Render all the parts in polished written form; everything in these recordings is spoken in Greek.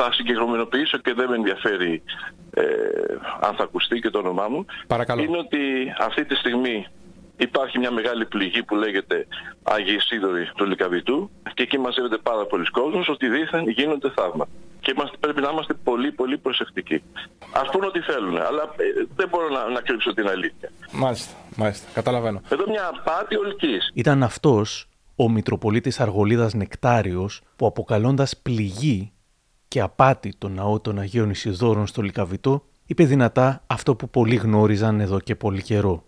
θα συγκεκριμενοποιήσω και δεν με ενδιαφέρει αν θα ακουστεί και το όνομά μου. Παρακαλώ. Είναι ότι αυτή τη στιγμή υπάρχει μια μεγάλη πληγή που λέγεται Άγιοι Σίδωροι του Λυκαβητού και εκεί μαζεύεται πάρα πολλοί κόσμος, ότι δήθεν γίνονται θαύματα. Και πρέπει να είμαστε πολύ πολύ προσεκτικοί. Ας πούν ό,τι θέλουν, αλλά δεν μπορώ να κρύψω την αλήθεια. Μάλιστα, μάλιστα, καταλαβαίνω. Εδώ μια απάτη ολικής. Ήταν αυτός ο Μητροπολίτης Αργολίδας Νεκτάριος που αποκαλώντας πληγή και απάτη τον ναό των Αγίων Ισιδώρων στο Λυκαβητό είπε δυνατά αυτό που πολλοί γνώριζαν εδώ και πολύ καιρό.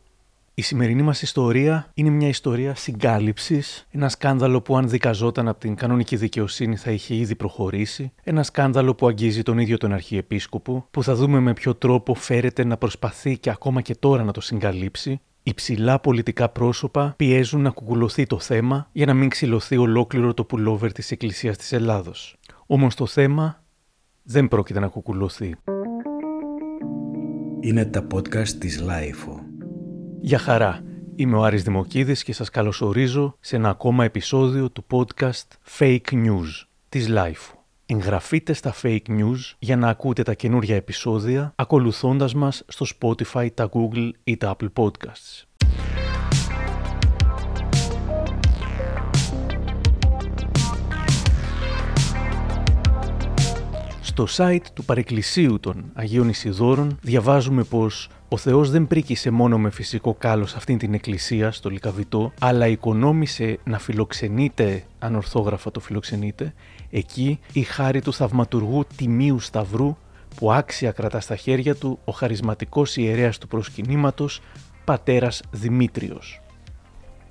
Η σημερινή μας ιστορία είναι μια ιστορία συγκάλυψης, ένα σκάνδαλο που αν δικαζόταν από την κανονική δικαιοσύνη θα είχε ήδη προχωρήσει, ένα σκάνδαλο που αγγίζει τον ίδιο τον Αρχιεπίσκοπο, που θα δούμε με ποιο τρόπο φέρεται να προσπαθεί και ακόμα και τώρα να το συγκαλύψει. Υψηλά πολιτικά πρόσωπα πιέζουν να κουκουλωθεί το θέμα για να μην ξυλωθεί ολόκληρο το πουλόβερ της Εκκλησίας της Ελλάδος. Όμως το θέμα δεν πρόκειται να κουκουλωθεί. Είναι τα podcast της Λάιφο. Γεια χαρά, είμαι ο Άρης Δημοκίδης και σας καλωσορίζω σε ένα ακόμα επεισόδιο του podcast Fake News της Lifeo. Εγγραφείτε στα Fake News για να ακούτε τα καινούργια επεισόδια ακολουθώντας μας στο Spotify, τα Google ή τα Apple Podcasts. Στο site του Παρεκκλησίου των Αγίων Ισιδώρων διαβάζουμε πως ο Θεός δεν πρίκησε μόνο με φυσικό κάλος αυτήν την εκκλησία στο Λυκαβητό, αλλά οικονόμησε να φιλοξενείται, ανορθόγραφα το φιλοξενείται, εκεί η χάρη του θαυματουργού Τιμίου Σταυρού που άξια κρατά στα χέρια του ο χαρισματικός ιερέας του προσκυνήματος, πατέρας Δημήτριος.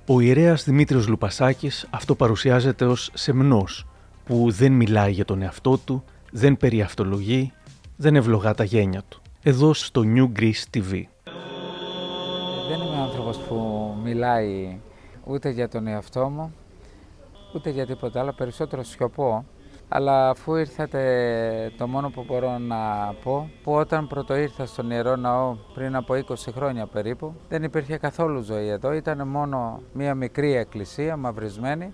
Ο ιερέας Δημήτριος Λουπασάκης αυτοπαρουσιάζεται ως σεμνός, που δεν μιλάει για τον εαυτό του, δεν περιαυτολογεί, δεν ευλογά τα γένια του. Εδώ στο New Greece TV. Δεν είμαι άνθρωπος που μιλάει ούτε για τον εαυτό μου, ούτε για τίποτα άλλο, περισσότερο σιωπώ. Αλλά αφού ήρθατε, το μόνο που μπορώ να πω, που όταν πρώτο ήρθα στον Ιερό Ναό πριν από 20 χρόνια περίπου, δεν υπήρχε καθόλου ζωή εδώ, ήταν μόνο μία μικρή εκκλησία μαυρισμένη.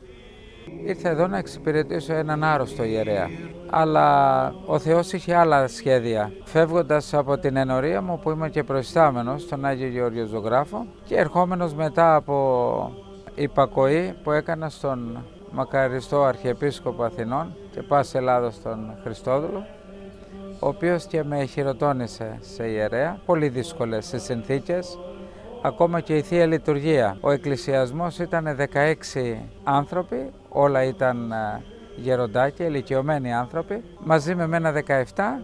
Ήρθα εδώ να εξυπηρετήσω έναν άρρωστο ιερέα, αλλά ο Θεός είχε άλλα σχέδια. Φεύγοντας από την ενορία μου, που είμαι και προϊστάμενος στον Άγιο Γεώργιο Ζωγράφο, και ερχόμενος μετά από υπακοή που έκανα στον μακαριστό Αρχιεπίσκοπο Αθηνών και πας Ελλάδος στον Χριστόδουλο, ο οποίος και με χειροτώνησε σε ιερέα, πολύ δύσκολες σε συνθήκες. Ακόμα και η Θεία Λειτουργία. Ο εκκλησιασμός ήταν 16 άνθρωποι, όλα ήταν γεροντάκια, ηλικιωμένοι άνθρωποι. Μαζί με μένα 17,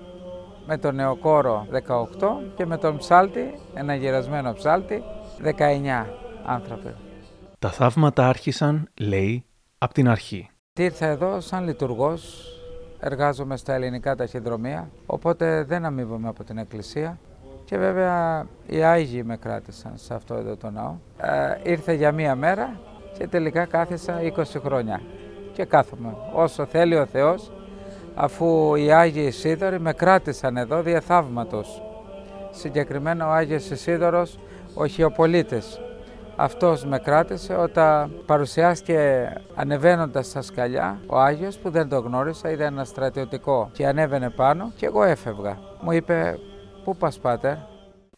με τον νεοκόρο 18 και με τον ψάλτη, ένα γερασμένο ψάλτη, 19 άνθρωποι. Τα θαύματα άρχισαν, λέει, από την αρχή. Ήρθα εδώ σαν λειτουργός, εργάζομαι στα ελληνικά ταχυδρομεία, οπότε δεν αμείβομαι από την εκκλησία. Και βέβαια οι Άγιοι με κράτησαν σε αυτό εδώ το ναό. Ήρθα για μία μέρα και τελικά κάθισα 20 χρόνια. Και κάθομαι όσο θέλει ο Θεός, αφού οι Άγιοι Ισίδωροι με κράτησαν εδώ δια θαύματος. Συγκεκριμένα ο Άγιος Ισίδωρος, ο Χιοπολίτης. Αυτός με κράτησε όταν παρουσιάστηκε ανεβαίνοντας στα σκαλιά ο Άγιος, που δεν το γνώρισα, είδα ένα στρατιωτικό και ανέβαινε πάνω και εγώ έφευγα. Μου είπε... Πού πας, πάτερ?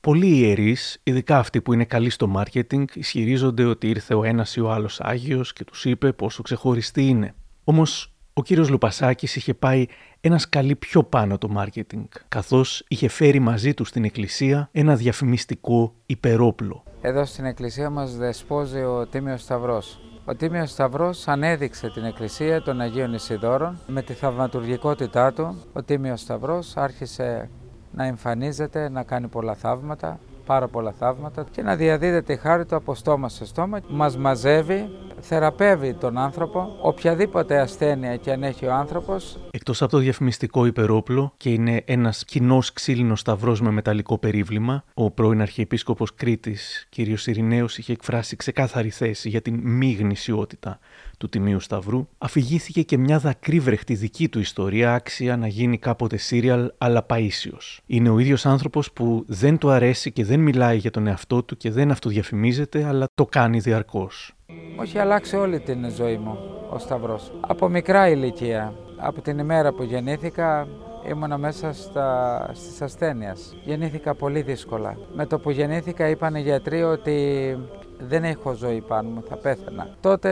Πολλοί ιερείς, ειδικά αυτοί που είναι καλοί στο μάρκετινγκ, ισχυρίζονται ότι ήρθε ο ένας ή ο άλλος Άγιος και τους είπε πόσο ξεχωριστή είναι. Όμως, ο κύριος Λουπασάκης είχε πάει ένα σκαλί πιο πάνω το μάρκετινγκ, καθώς είχε φέρει μαζί του στην εκκλησία ένα διαφημιστικό υπερόπλο. Εδώ στην εκκλησία μας δεσπόζει ο Τίμιος Σταυρός. Ο Τίμιος Σταυρός ανέδειξε την εκκλησία των Αγίων Ισιδώρων με τη θαυματουργικότητά του. Ο Τίμιος Σταυρός άρχισε να εμφανίζεται, να κάνει πολλά θαύματα, πάρα πολλά θαύματα, και να διαδίδεται η χάρη του από στόμα σε στόμα. Μας μαζεύει, θεραπεύει τον άνθρωπο, οποιαδήποτε ασθένεια και αν έχει ο άνθρωπος. Εκτός από το διαφημιστικό υπερόπλο, και είναι ένας κοινός ξύλινος σταυρός με μεταλλικό περίβλημα, ο πρώην Αρχιεπίσκοπος Κρήτης, κ. Ειρηναίος, είχε εκφράσει ξεκάθαρη θέση για την μη γνησιότητα του Τιμίου Σταυρού, αφηγήθηκε και μια δακρύβρεχτη δική του ιστορία, άξια να γίνει κάποτε σύριαλ, αλλά Παΐσιος. Είναι ο ίδιος άνθρωπος που δεν του αρέσει και δεν μιλάει για τον εαυτό του και δεν αυτοδιαφημίζεται, αλλά το κάνει διαρκώς. Μου έχει αλλάξει όλη την ζωή μου ο Σταυρός. Από μικρά ηλικία, από την ημέρα που γεννήθηκα, ήμουνα μέσα στις ασθένειες. Γεννήθηκα πολύ δύσκολα. Με το που γεννήθηκα είπαν οι γιατροί ότι δεν έχω ζωή πάνω μου, θα πέθανα. Τότε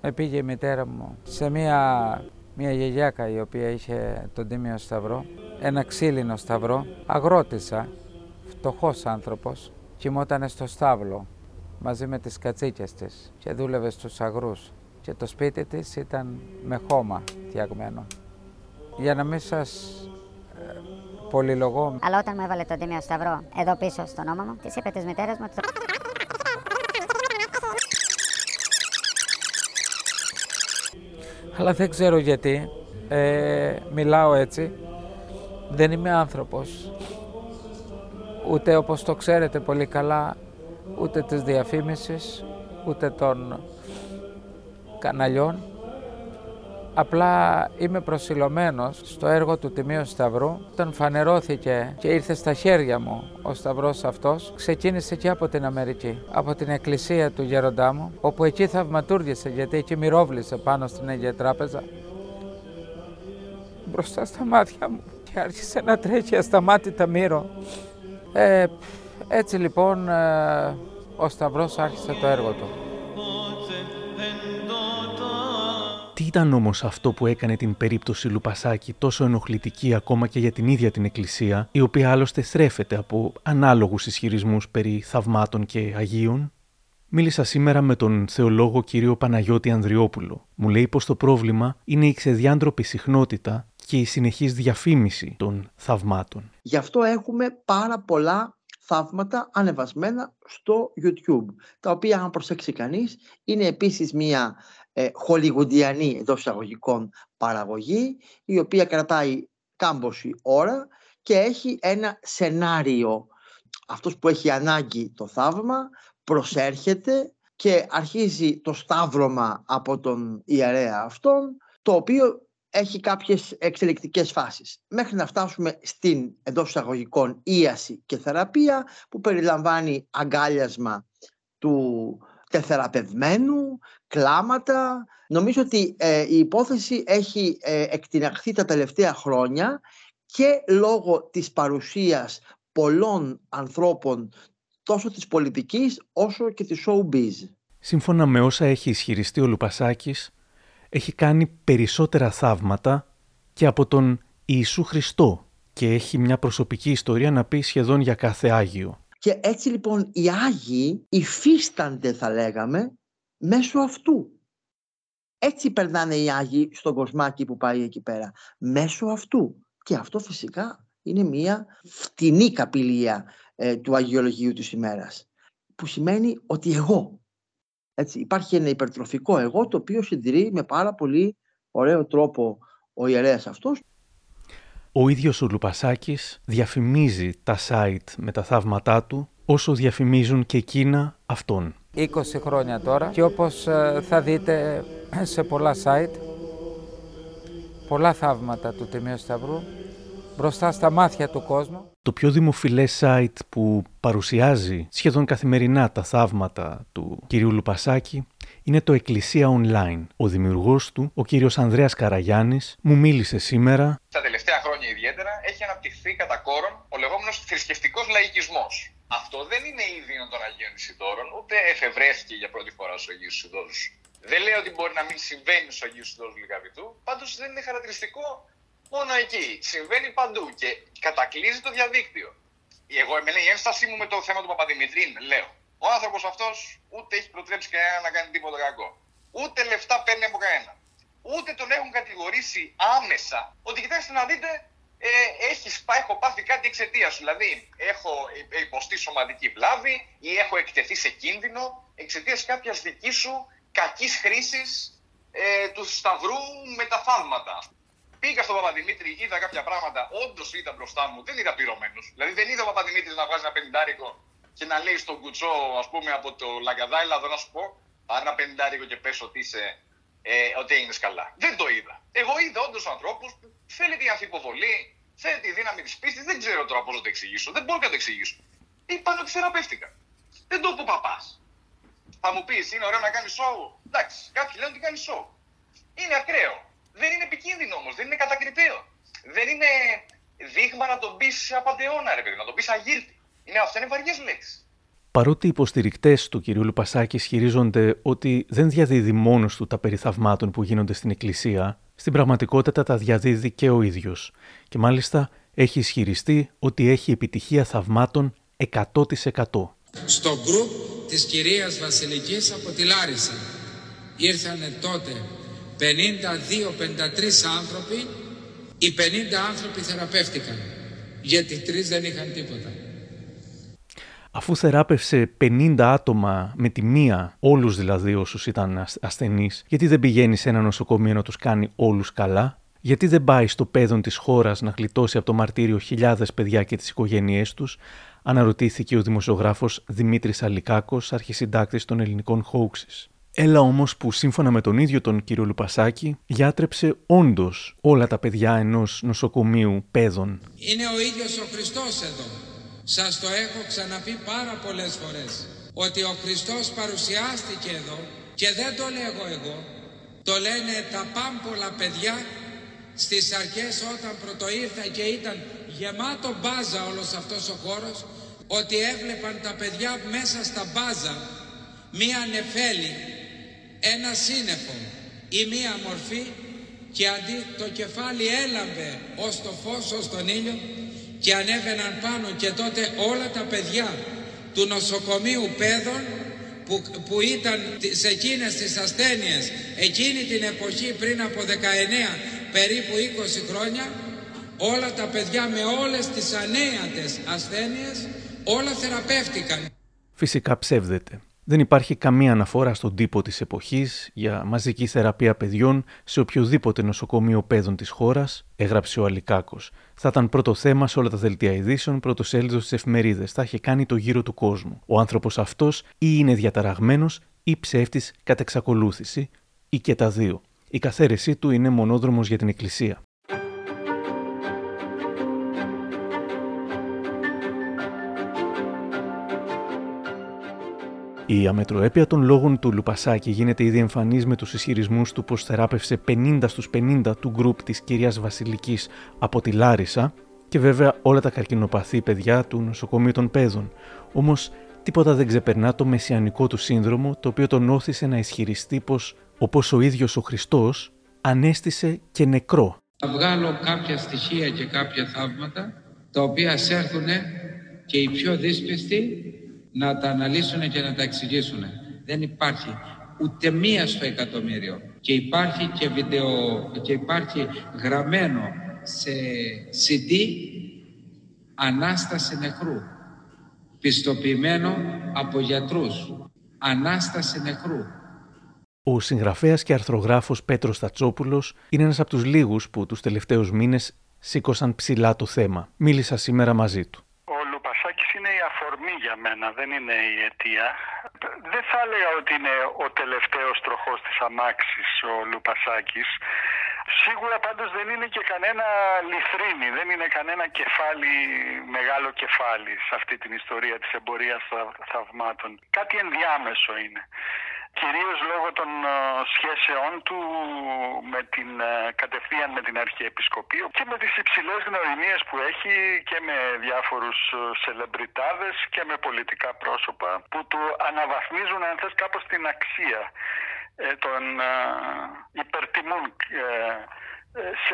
με πήγε η μητέρα μου σε μια γιαγιάκα η οποία είχε τον Τίμιο Σταυρό, ένα ξύλινο σταυρό. Αγρότησα, φτωχός άνθρωπος, κοιμότανε στο στάβλο μαζί με τις κατσίκες της και δούλευε στους αγρούς. Και το σπίτι της ήταν με χώμα φτιαγμένο. Για να μην σας πολυλογώ. Αλλά όταν μου έβαλε τον Τίμιο Σταυρό εδώ πίσω στο όνομα μου, της είπε της μητέρας μου ότι... Αλλά δεν ξέρω γιατί μιλάω έτσι. Δεν είμαι άνθρωπος. Ούτε όπως το ξέρετε πολύ καλά, ούτε της διαφήμισης, ούτε των καναλιών. Απλά είμαι προσιλωμένος στο έργο του Τιμίου Σταυρού. Όταν φανερώθηκε και ήρθε στα χέρια μου ο σταυρός αυτός, ξεκίνησε και από την Αμερική, από την εκκλησία του γέροντά μου, όπου εκεί θαυματούργησε, γιατί εκεί μυρόβλησε πάνω στην Αγία Τράπεζα, μπροστά στα μάτια μου, και άρχισε να τρέχει ασταμάτητα μύρο. Έτσι λοιπόν ο σταυρός άρχισε το έργο του. Τι ήταν όμως αυτό που έκανε την περίπτωση Λουπασάκη τόσο ενοχλητική ακόμα και για την ίδια την Εκκλησία, η οποία άλλωστε στρέφεται από ανάλογους ισχυρισμούς περί θαυμάτων και Αγίων? Μίλησα σήμερα με τον θεολόγο κύριο Παναγιώτη Ανδριόπουλο. Μου λέει πως το πρόβλημα είναι η ξεδιάντροπη συχνότητα και η συνεχής διαφήμιση των θαυμάτων. Γι' αυτό έχουμε πάρα πολλά θαύματα ανεβασμένα στο YouTube, τα οποία, αν προσέξει κανείς, είναι επίσης μια χολιγουντιανή εντός εισαγωγικών παραγωγή, η οποία κρατάει κάμποση ώρα και έχει ένα σενάριο. Αυτός που έχει ανάγκη το θαύμα προσέρχεται και αρχίζει το σταύρωμα από τον ιερέα αυτόν, το οποίο έχει κάποιες εξελικτικές φάσεις, μέχρι να φτάσουμε στην εντός εισαγωγικών ίαση και θεραπεία, που περιλαμβάνει αγκάλιασμα του τεθεραπευμένου, κλάματα. Νομίζω ότι η υπόθεση έχει εκτιναχθεί τα τελευταία χρόνια και λόγω της παρουσίας πολλών ανθρώπων, τόσο της πολιτικής όσο και της showbiz. Σύμφωνα με όσα έχει ισχυριστεί ο Λουπασάκης, έχει κάνει περισσότερα θαύματα και από τον Ιησού Χριστό και έχει μια προσωπική ιστορία να πει σχεδόν για κάθε Άγιο. Και έτσι λοιπόν οι Άγιοι υφίστανται, θα λέγαμε, μέσω αυτού. Έτσι περνάνε οι Άγιοι στον κοσμάκι που πάει εκεί πέρα, μέσω αυτού. Και αυτό φυσικά είναι μια φτηνή καπηλεία του αγιολογίου της ημέρας, που σημαίνει ότι εγώ. Έτσι, υπάρχει ένα υπερτροφικό εγώ, το οποίο συντηρεί με πάρα πολύ ωραίο τρόπο ο ιερέας αυτός. Ο ίδιος ο Λουπασάκης διαφημίζει τα site με τα θαύματά του όσο διαφημίζουν και εκείνα αυτόν. 20 χρόνια τώρα, και όπως θα δείτε σε πολλά site, πολλά θαύματα του Τιμίου Σταυρού μπροστά στα μάτια του κόσμου. Το πιο δημοφιλές site που παρουσιάζει σχεδόν καθημερινά τα θαύματα του κυρίου Λουπασάκη είναι το Εκκλησία Online. Ο δημιουργός του, ο κύριος Ανδρέας Καραγιάννης, μου μίλησε σήμερα. Τα τελευταία χρόνια ιδιαίτερα έχει αναπτυχθεί κατά κόρον ο λεγόμενος θρησκευτικός λαϊκισμός. Αυτό δεν είναι ίδιο των Αγίων Ισιδώρων, ούτε εφευρέθηκε για πρώτη φορά στους Αγίους Ισιδώρους. Δεν λέω ότι μπορεί να μην συμβαίνει στους Αγίους Ισιδώρους Λικαβητού, πάντως δεν είναι χαρακτηριστικό. Μόνο εκεί. Συμβαίνει παντού και κατακλείζει το διαδίκτυο. Η ένστασή μου με το θέμα του Παπαδημητρή είναι, λέω, ο άνθρωπος αυτός ούτε έχει προτρέψει κανένα να κάνει τίποτα κακό. Ούτε λεφτά παίρνει από κανένα. Ούτε τον έχουν κατηγορήσει άμεσα ότι, κοιτάξτε να δείτε, έχω πάθει κάτι εξαιτία σου. Δηλαδή, έχω υποστεί σωματική βλάβη ή έχω εκτεθεί σε κίνδυνο εξαιτία κάποια δική σου κακή χρήση του σταυρού με τα θαύματα. Πήγα στον Παπαδημήτρη, είδα κάποια πράγματα, όντως είδα μπροστά μου, δεν είδα πυρωμένους. Δηλαδή δεν είδα ο Παπαδημήτρης να βγάζει ένα πεντάρικο και να λέει στον κουτσό, ας πούμε, από το Λαγκαδάιλαδο, να σου πω, πάρε ένα πεντάρικο και πες ότι έγινες καλά. Δεν το είδα. Εγώ είδα όντως ανθρώπους που θέλετε η ανθυποβολή, θέλετε η δύναμη της πίστης, δεν ξέρω τώρα πώς να το εξηγήσω, δεν μπορώ να το εξηγήσω. Είπαν ότι θεραπεύτηκα. Δεν το είπε ο παπάς. Θα μου πεις, είναι ωραίο να κάνει σοου. Εντάξει, κάποιοι λένε ότι κάνει σοου. Είναι ακραίο. Δεν είναι επικίνδυνο όμως, δεν είναι κατακριτέο. δεν είναι δείγμα να τον πεις απαντεώνα, ρε παιδί, να τον πεις αγύρτη. Αυτό είναι βαριές λέξεις. Παρότι οι υποστηρικτές του κ. Λουπασάκη ισχυρίζονται ότι δεν διαδίδει μόνος του τα περί θαυμάτων που γίνονται στην Εκκλησία, στην πραγματικότητα τα διαδίδει και ο ίδιος. Και μάλιστα έχει ισχυριστεί ότι έχει επιτυχία θαυμάτων 100%. Στο γκρουπ της κυρίας Βασιλικής από τη Λάρισα ήρθανε τότε 52-53 άνθρωποι, οι 50 άνθρωποι θεραπεύτηκαν, γιατί 3 δεν είχαν τίποτα. Αφού θεράπευσε 50 άτομα με τη μία, όλους δηλαδή όσους ήταν ασθενείς, γιατί δεν πηγαίνει σε ένα νοσοκομείο να τους κάνει όλους καλά, γιατί δεν πάει στο πέδον της χώρας να γλιτώσει από το μαρτύριο χιλιάδες παιδιά και τις οικογένειές τους, αναρωτήθηκε ο δημοσιογράφος Δημήτρης Αλικάκος, αρχισυντάκτης των Ελληνικών Hoaxes. Έλα όμως που σύμφωνα με τον ίδιο τον κύριο Λουπασάκη, γιάτρεψε όντως όλα τα παιδιά ενός νοσοκομείου παιδών. Είναι ο ίδιος ο Χριστός εδώ. Σας το έχω ξαναπεί πάρα πολλές φορές, ότι ο Χριστός παρουσιάστηκε εδώ και δεν το λέγω εγώ. Το λένε τα πάμπολα παιδιά στις αρχές όταν πρωτοήρθα και ήταν γεμάτο μπάζα όλος αυτός ο χώρος, ότι έβλεπαν τα παιδιά μέσα στα μπάζα μία νεφέλη, ένα σύννεφο ή μία μορφή και αντί το κεφάλι έλαμπε ως το φως, ως τον ήλιο και ανέβαιναν πάνω και τότε όλα τα παιδιά του νοσοκομείου παιδών που ήταν σε εκείνες τις ασθένειες εκείνη την εποχή πριν από 19 περίπου 20 χρόνια, όλα τα παιδιά με όλες τις ανέατες ασθένειες όλα θεραπεύτηκαν. Φυσικά ψεύδεται. Δεν υπάρχει καμία αναφορά στον τύπο της εποχής για μαζική θεραπεία παιδιών σε οποιοδήποτε νοσοκομείο παιδών της χώρας, έγραψε ο Αλικάκος. Θα ήταν πρώτο θέμα σε όλα τα δελτία ειδήσεων, πρώτο σέλιδο στις εφημερίδες. Θα είχε κάνει το γύρο του κόσμου. Ο άνθρωπος αυτός ή είναι διαταραγμένος ή ψεύτης κατά εξακολούθηση, ή και τα δύο. Η καθαίρεσή του είναι μονόδρομος για την Εκκλησία. Η αμετροέπεια των λόγων του Λουπασάκη γίνεται ήδη εμφανής με τους ισχυρισμούς του πως θεράπευσε 50 στους 50 του γκρουπ της κυρίας Βασιλικής από τη Λάρισα και βέβαια όλα τα καρκινοπαθή παιδιά του νοσοκομείου των παιδών. Όμως τίποτα δεν ξεπερνά το μεσιανικό του σύνδρομο, το οποίο τον όθησε να ισχυριστεί πως όπως ο ίδιος ο Χριστός ανέστησε και νεκρό. Θα βγάλω κάποια στοιχεία και κάποια θαύματα τα οποία σέρχουν και οι πιο δύσπιστοι να τα αναλύσουν και να τα εξηγήσουν. Δεν υπάρχει ούτε μία στο εκατομμύριο. Και υπάρχει και βίντεο, και υπάρχει γραμμένο σε CD Ανάσταση νεκρού. Πιστοποιημένο από γιατρούς. Ανάσταση νεκρού. Ο συγγραφέας και αρθρογράφος Πέτρος Τατσόπουλος είναι ένας από τους λίγους που τους τελευταίους μήνες σήκωσαν ψηλά το θέμα. Μίλησα σήμερα μαζί του. Είναι η αφορμή για μένα, δεν είναι η αιτία. Δεν θα έλεγα ότι είναι ο τελευταίος τροχός της αμάξης ο Λουπασάκης. Σίγουρα πάντως δεν είναι και κανένα λιθρίνι, δεν είναι κανένα κεφάλι, μεγάλο κεφάλι σε αυτή την ιστορία της εμπορίας θαυμάτων. Κάτι ενδιάμεσο είναι. Κυρίως λόγω των σχέσεών του με την, κατευθείαν με την Αρχιεπισκοπή και με τις υψηλές γνωριμίες που έχει και με διάφορους σελεμπριτάδες και με πολιτικά πρόσωπα που του αναβαθμίζουν αν θες κάπως την αξία, τον υπερτιμούν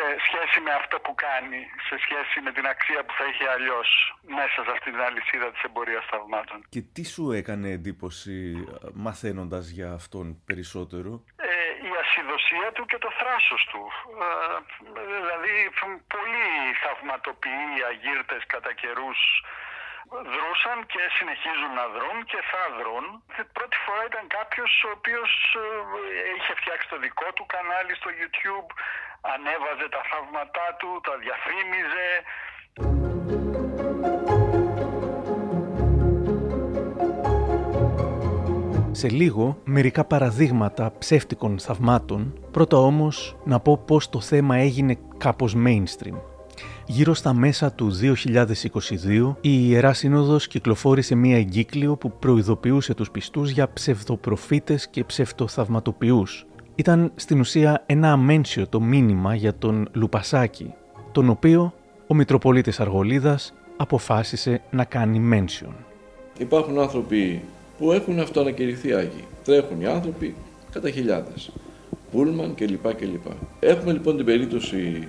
σε σχέση με αυτό που κάνει, σε σχέση με την αξία που θα έχει αλλιώς μέσα σε αυτή την αλυσίδα της εμπορίας θαυμάτων. Και τι σου έκανε εντύπωση μαθαίνοντας για αυτόν περισσότερο? Η ασυδοσία του και το θράσος του. Δηλαδή πολλοί θαυματοποιοί αγύρτες κατά καιρούς δρούσαν και συνεχίζουν να δρουν και θα δρουν. Πρώτη φορά ήταν κάποιος ο οποίος είχε φτιάξει το δικό του κανάλι στο YouTube, ανέβαζε τα θαύματά του, τα διαφήμιζε. Σε λίγο, μερικά παραδείγματα ψεύτικων θαυμάτων. Πρώτα όμως, να πω πώς το θέμα έγινε κάπως mainstream. Γύρω στα μέσα του 2022, η Ιερά Σύνοδος κυκλοφόρησε μία εγκύκλιο που προειδοποιούσε τους πιστούς για ψευδοπροφήτες και ψευτοθαυματοποιούς. Ήταν στην ουσία ένα αμένσιο το μήνυμα για τον Λουπασάκη. τον οποίο ο Μητροπολίτης Αργολίδας αποφάσισε να κάνει mention. Υπάρχουν άνθρωποι που έχουν αυτοανακηρυχθεί Άγιοι. Τρέχουν οι άνθρωποι κατά χιλιάδες. Πούλμαν κλπ. Έχουμε λοιπόν την περίπτωση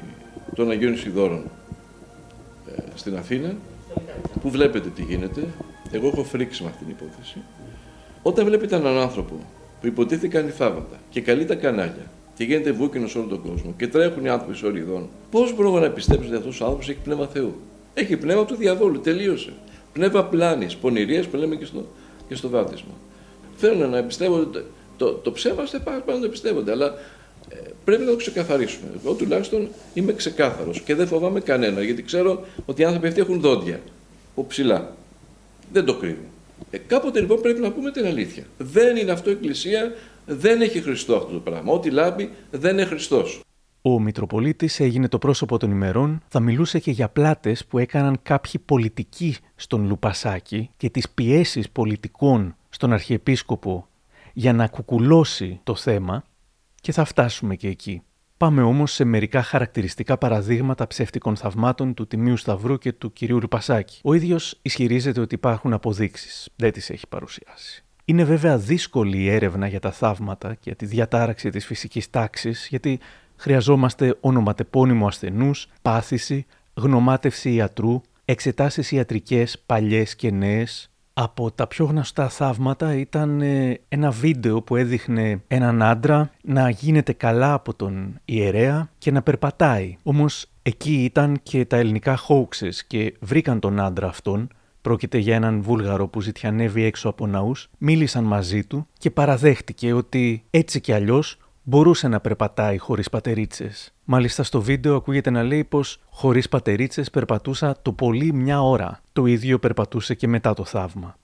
των Αγίων Ισιδώρων στην Αθήνα, που βλέπετε τι γίνεται. Εγώ έχω φρίξει με αυτήν την υπόθεση. Όταν βλέπετε έναν άνθρωπο που υποτίθεται κάνει θαύματα και καλεί τα κανάλια και γίνεται βούκινο σε όλο τον κόσμο και τρέχουν οι άνθρωποι σε όλη ειδών, πώς μπορώ να πιστέψω ότι αυτός ο άνθρωπος έχει πνεύμα Θεού? Έχει πνεύμα του διαβόλου, τελείωσε. Πνεύμα πλάνης, πονηρίας που λέμε και στο βάπτισμα. Θέλουν να πιστεύονται, το ψέμα πάντα να το πιστεύονται, αλλά πρέπει να το ξεκαθαρίσουμε. Εγώ τουλάχιστον είμαι ξεκάθαρος και δεν φοβάμαι κανένα, γιατί ξέρω ότι οι άνθρωποι αυτοί έχουν δόντια από ψηλά. Δεν το κρύβουν. Κάποτε λοιπόν πρέπει να πούμε την αλήθεια. Δεν είναι αυτό η Εκκλησία, δεν έχει Χριστό αυτό το πράγμα. Ό,τι λάμπει δεν είναι Χριστός. Ο Μητροπολίτης έγινε το πρόσωπο των ημερών, θα μιλούσε και για πλάτες που έκαναν κάποιοι πολιτικοί στον Λουπασάκη και τις πιέσεις πολιτικών στον Αρχιεπίσκοπο για να κουκουλώσει το θέμα, και θα φτάσουμε και εκεί. Πάμε όμως σε μερικά χαρακτηριστικά παραδείγματα ψεύτικων θαυμάτων του Τιμίου Σταυρού και του κυρίου Λουπασάκη. Ο ίδιος ισχυρίζεται ότι υπάρχουν αποδείξεις, δεν τις έχει παρουσιάσει. Είναι βέβαια δύσκολη η έρευνα για τα θαύματα και τη διατάραξη της φυσικής τάξης, γιατί χρειαζόμαστε ονοματεπώνυμο ασθενούς, πάθηση, γνωμάτευση ιατρού, εξετάσεις ιατρικές παλιές και νέες. Από τα πιο γνωστά θαύματα ήταν ένα βίντεο που έδειχνε έναν άντρα να γίνεται καλά από τον ιερέα και να περπατάει. Όμως εκεί ήταν και τα ελληνικά hoaxes και βρήκαν τον άντρα αυτόν. Πρόκειται για έναν Βούλγαρο που ζητιανεύει έξω από ναούς, μίλησαν μαζί του και παραδέχτηκε ότι έτσι κι αλλιώς μπορούσε να περπατάει χωρίς πατερίτσες. Μάλιστα στο βίντεο ακούγεται να λέει πως χωρίς πατερίτσες περπατούσα το πολύ μια ώρα. Το ίδιο περπατούσε και μετά το θαύμα.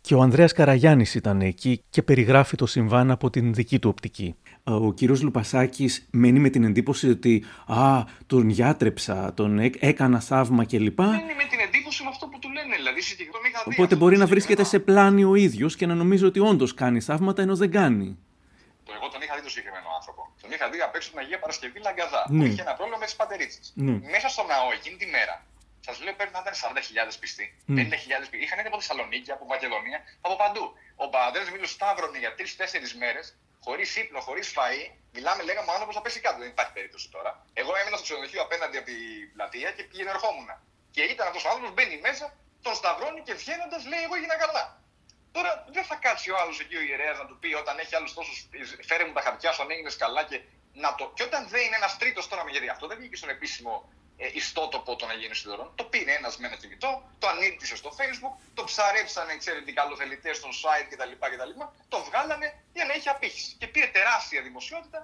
Και ο Ανδρέας Καραγιάννης ήταν εκεί και περιγράφει το συμβάν από την δική του οπτική. Ο κύριος Λουπασάκης μένει με την εντύπωση ότι τον γιάτρεψα, τον έκανα θαύμα κλπ. Μένει με την εντύπωση με αυτό που του λένε, δηλαδή τον είχα δει. Οπότε μπορεί να βρίσκεται σε πλάνη ο ίδιος και να νομίζει ότι όντως κάνει θαύματα ενώ δεν κάνει. Εγώ τον είχα δει τον συγκεκριμένο άνθρωπο. Τον είχα δει απ' έξω την Αγία Παρασκευή Λαγκαδά. Ναι. Είχε ένα πρόβλημα με τις πατερίτσες. Ναι. Μέσα στο ναό εκείνη τη μέρα. Σας λέω πρέπει να ήταν 40.000 πιστοί, 50.000 πιστοί. Είχαν έρθει από Θεσσαλονίκη, από Μακεδονία, από παντού. Ο πατέρας μου σταύρωνε για 3-4 μέρες, χωρίς ύπνο, χωρίς φαΐ. Μιλάμε, λέγαμε ο άνθρωπος θα πέσει κάτω. Δεν υπάρχει περίπτωση τώρα. Εγώ έμεινα στο ξενοδοχείο απέναντι από την πλατεία και πήγαινε ερχόμουνα. Και ήταν αυτός ο άνθρωπος, μπαίνει μέσα, τον σταυρώνει και βγαίνοντας λέει: εγώ έγινα καλά. Τώρα δεν θα κάτσει ο άλλος εκεί ο ιερέας να του πει όταν έχει άλλους τόσους, φέρε μου τα χαρτιά σου αν έγινες καλά και να το. Και όταν δεν είναι ένας τρίτος τώρα με γερία, αυτό δεν βγήκε στον επίσημο ιστότοπο των Αγίων Ισιδωρών. Το πήρε ένας με ένα κινητό, το ανήρτησε στο Facebook, το ψαρέψανε οι καλοθελητές στον site κτλ. Το βγάλανε για να έχει απήχηση. Και πήρε τεράστια δημοσιότητα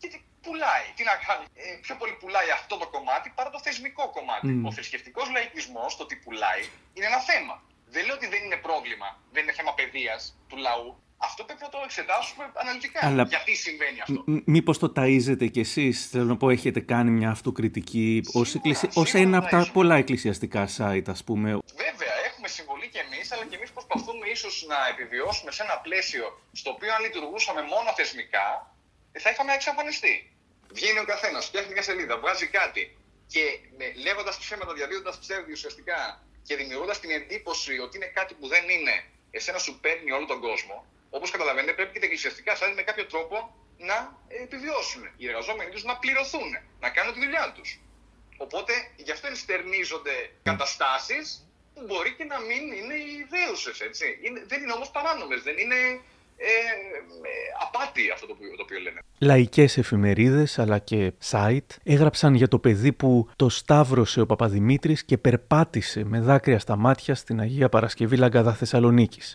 και πουλάει. Τι να κάνει, πιο πολύ πουλάει αυτό το κομμάτι παρά το θεσμικό κομμάτι. Ο θρησκευτικός λαϊκισμός, το τι πουλάει, είναι ένα θέμα. Δεν λέω ότι δεν είναι πρόβλημα, δεν είναι θέμα παιδείας του λαού. Αυτό πρέπει να το εξετάσουμε αναλυτικά. Αλλά γιατί συμβαίνει αυτό. Μήπως το ταΐζετε κι εσείς, θέλω να πω, έχετε κάνει μια αυτοκριτική ως ένα από τα πολλά εκκλησιαστικά site, ας πούμε. Βέβαια, έχουμε συμβολή κι εμείς, αλλά κι εμείς προσπαθούμε ίσως να επιβιώσουμε σε ένα πλαίσιο στο οποίο αν λειτουργούσαμε μόνο θεσμικά, θα είχαμε εξαφανιστεί. Βγαίνει ο καθένας, φτιάχνει μια σελίδα, βγάζει κάτι και λέγοντας ψέματα, διαδίδοντας ψεύδι ουσιαστικά και δημιουργώντας την εντύπωση ότι είναι κάτι που δεν είναι, εσένα σου παίρνει όλο τον κόσμο. Όπως καταλαβαίνετε, πρέπει και τα εκκλησιαστικά site με κάποιο τρόπο να επιβιώσουν. Οι εργαζόμενοι τους να πληρωθούν, να κάνουν τη δουλειά τους. Οπότε γι' αυτό ενστερνίζονται καταστάσεις που μπορεί και να μην είναι ιδέουσες, έτσι. Δεν είναι όμως παράνομες, δεν είναι απάτη αυτό το οποίο λένε. Λαϊκές εφημερίδες αλλά και site έγραψαν για το παιδί που το σταύρωσε ο Παπαδημήτρης και περπάτησε με δάκρυα στα μάτια στην Αγία Παρασκευή Λαγκαδά Θεσσαλονίκης.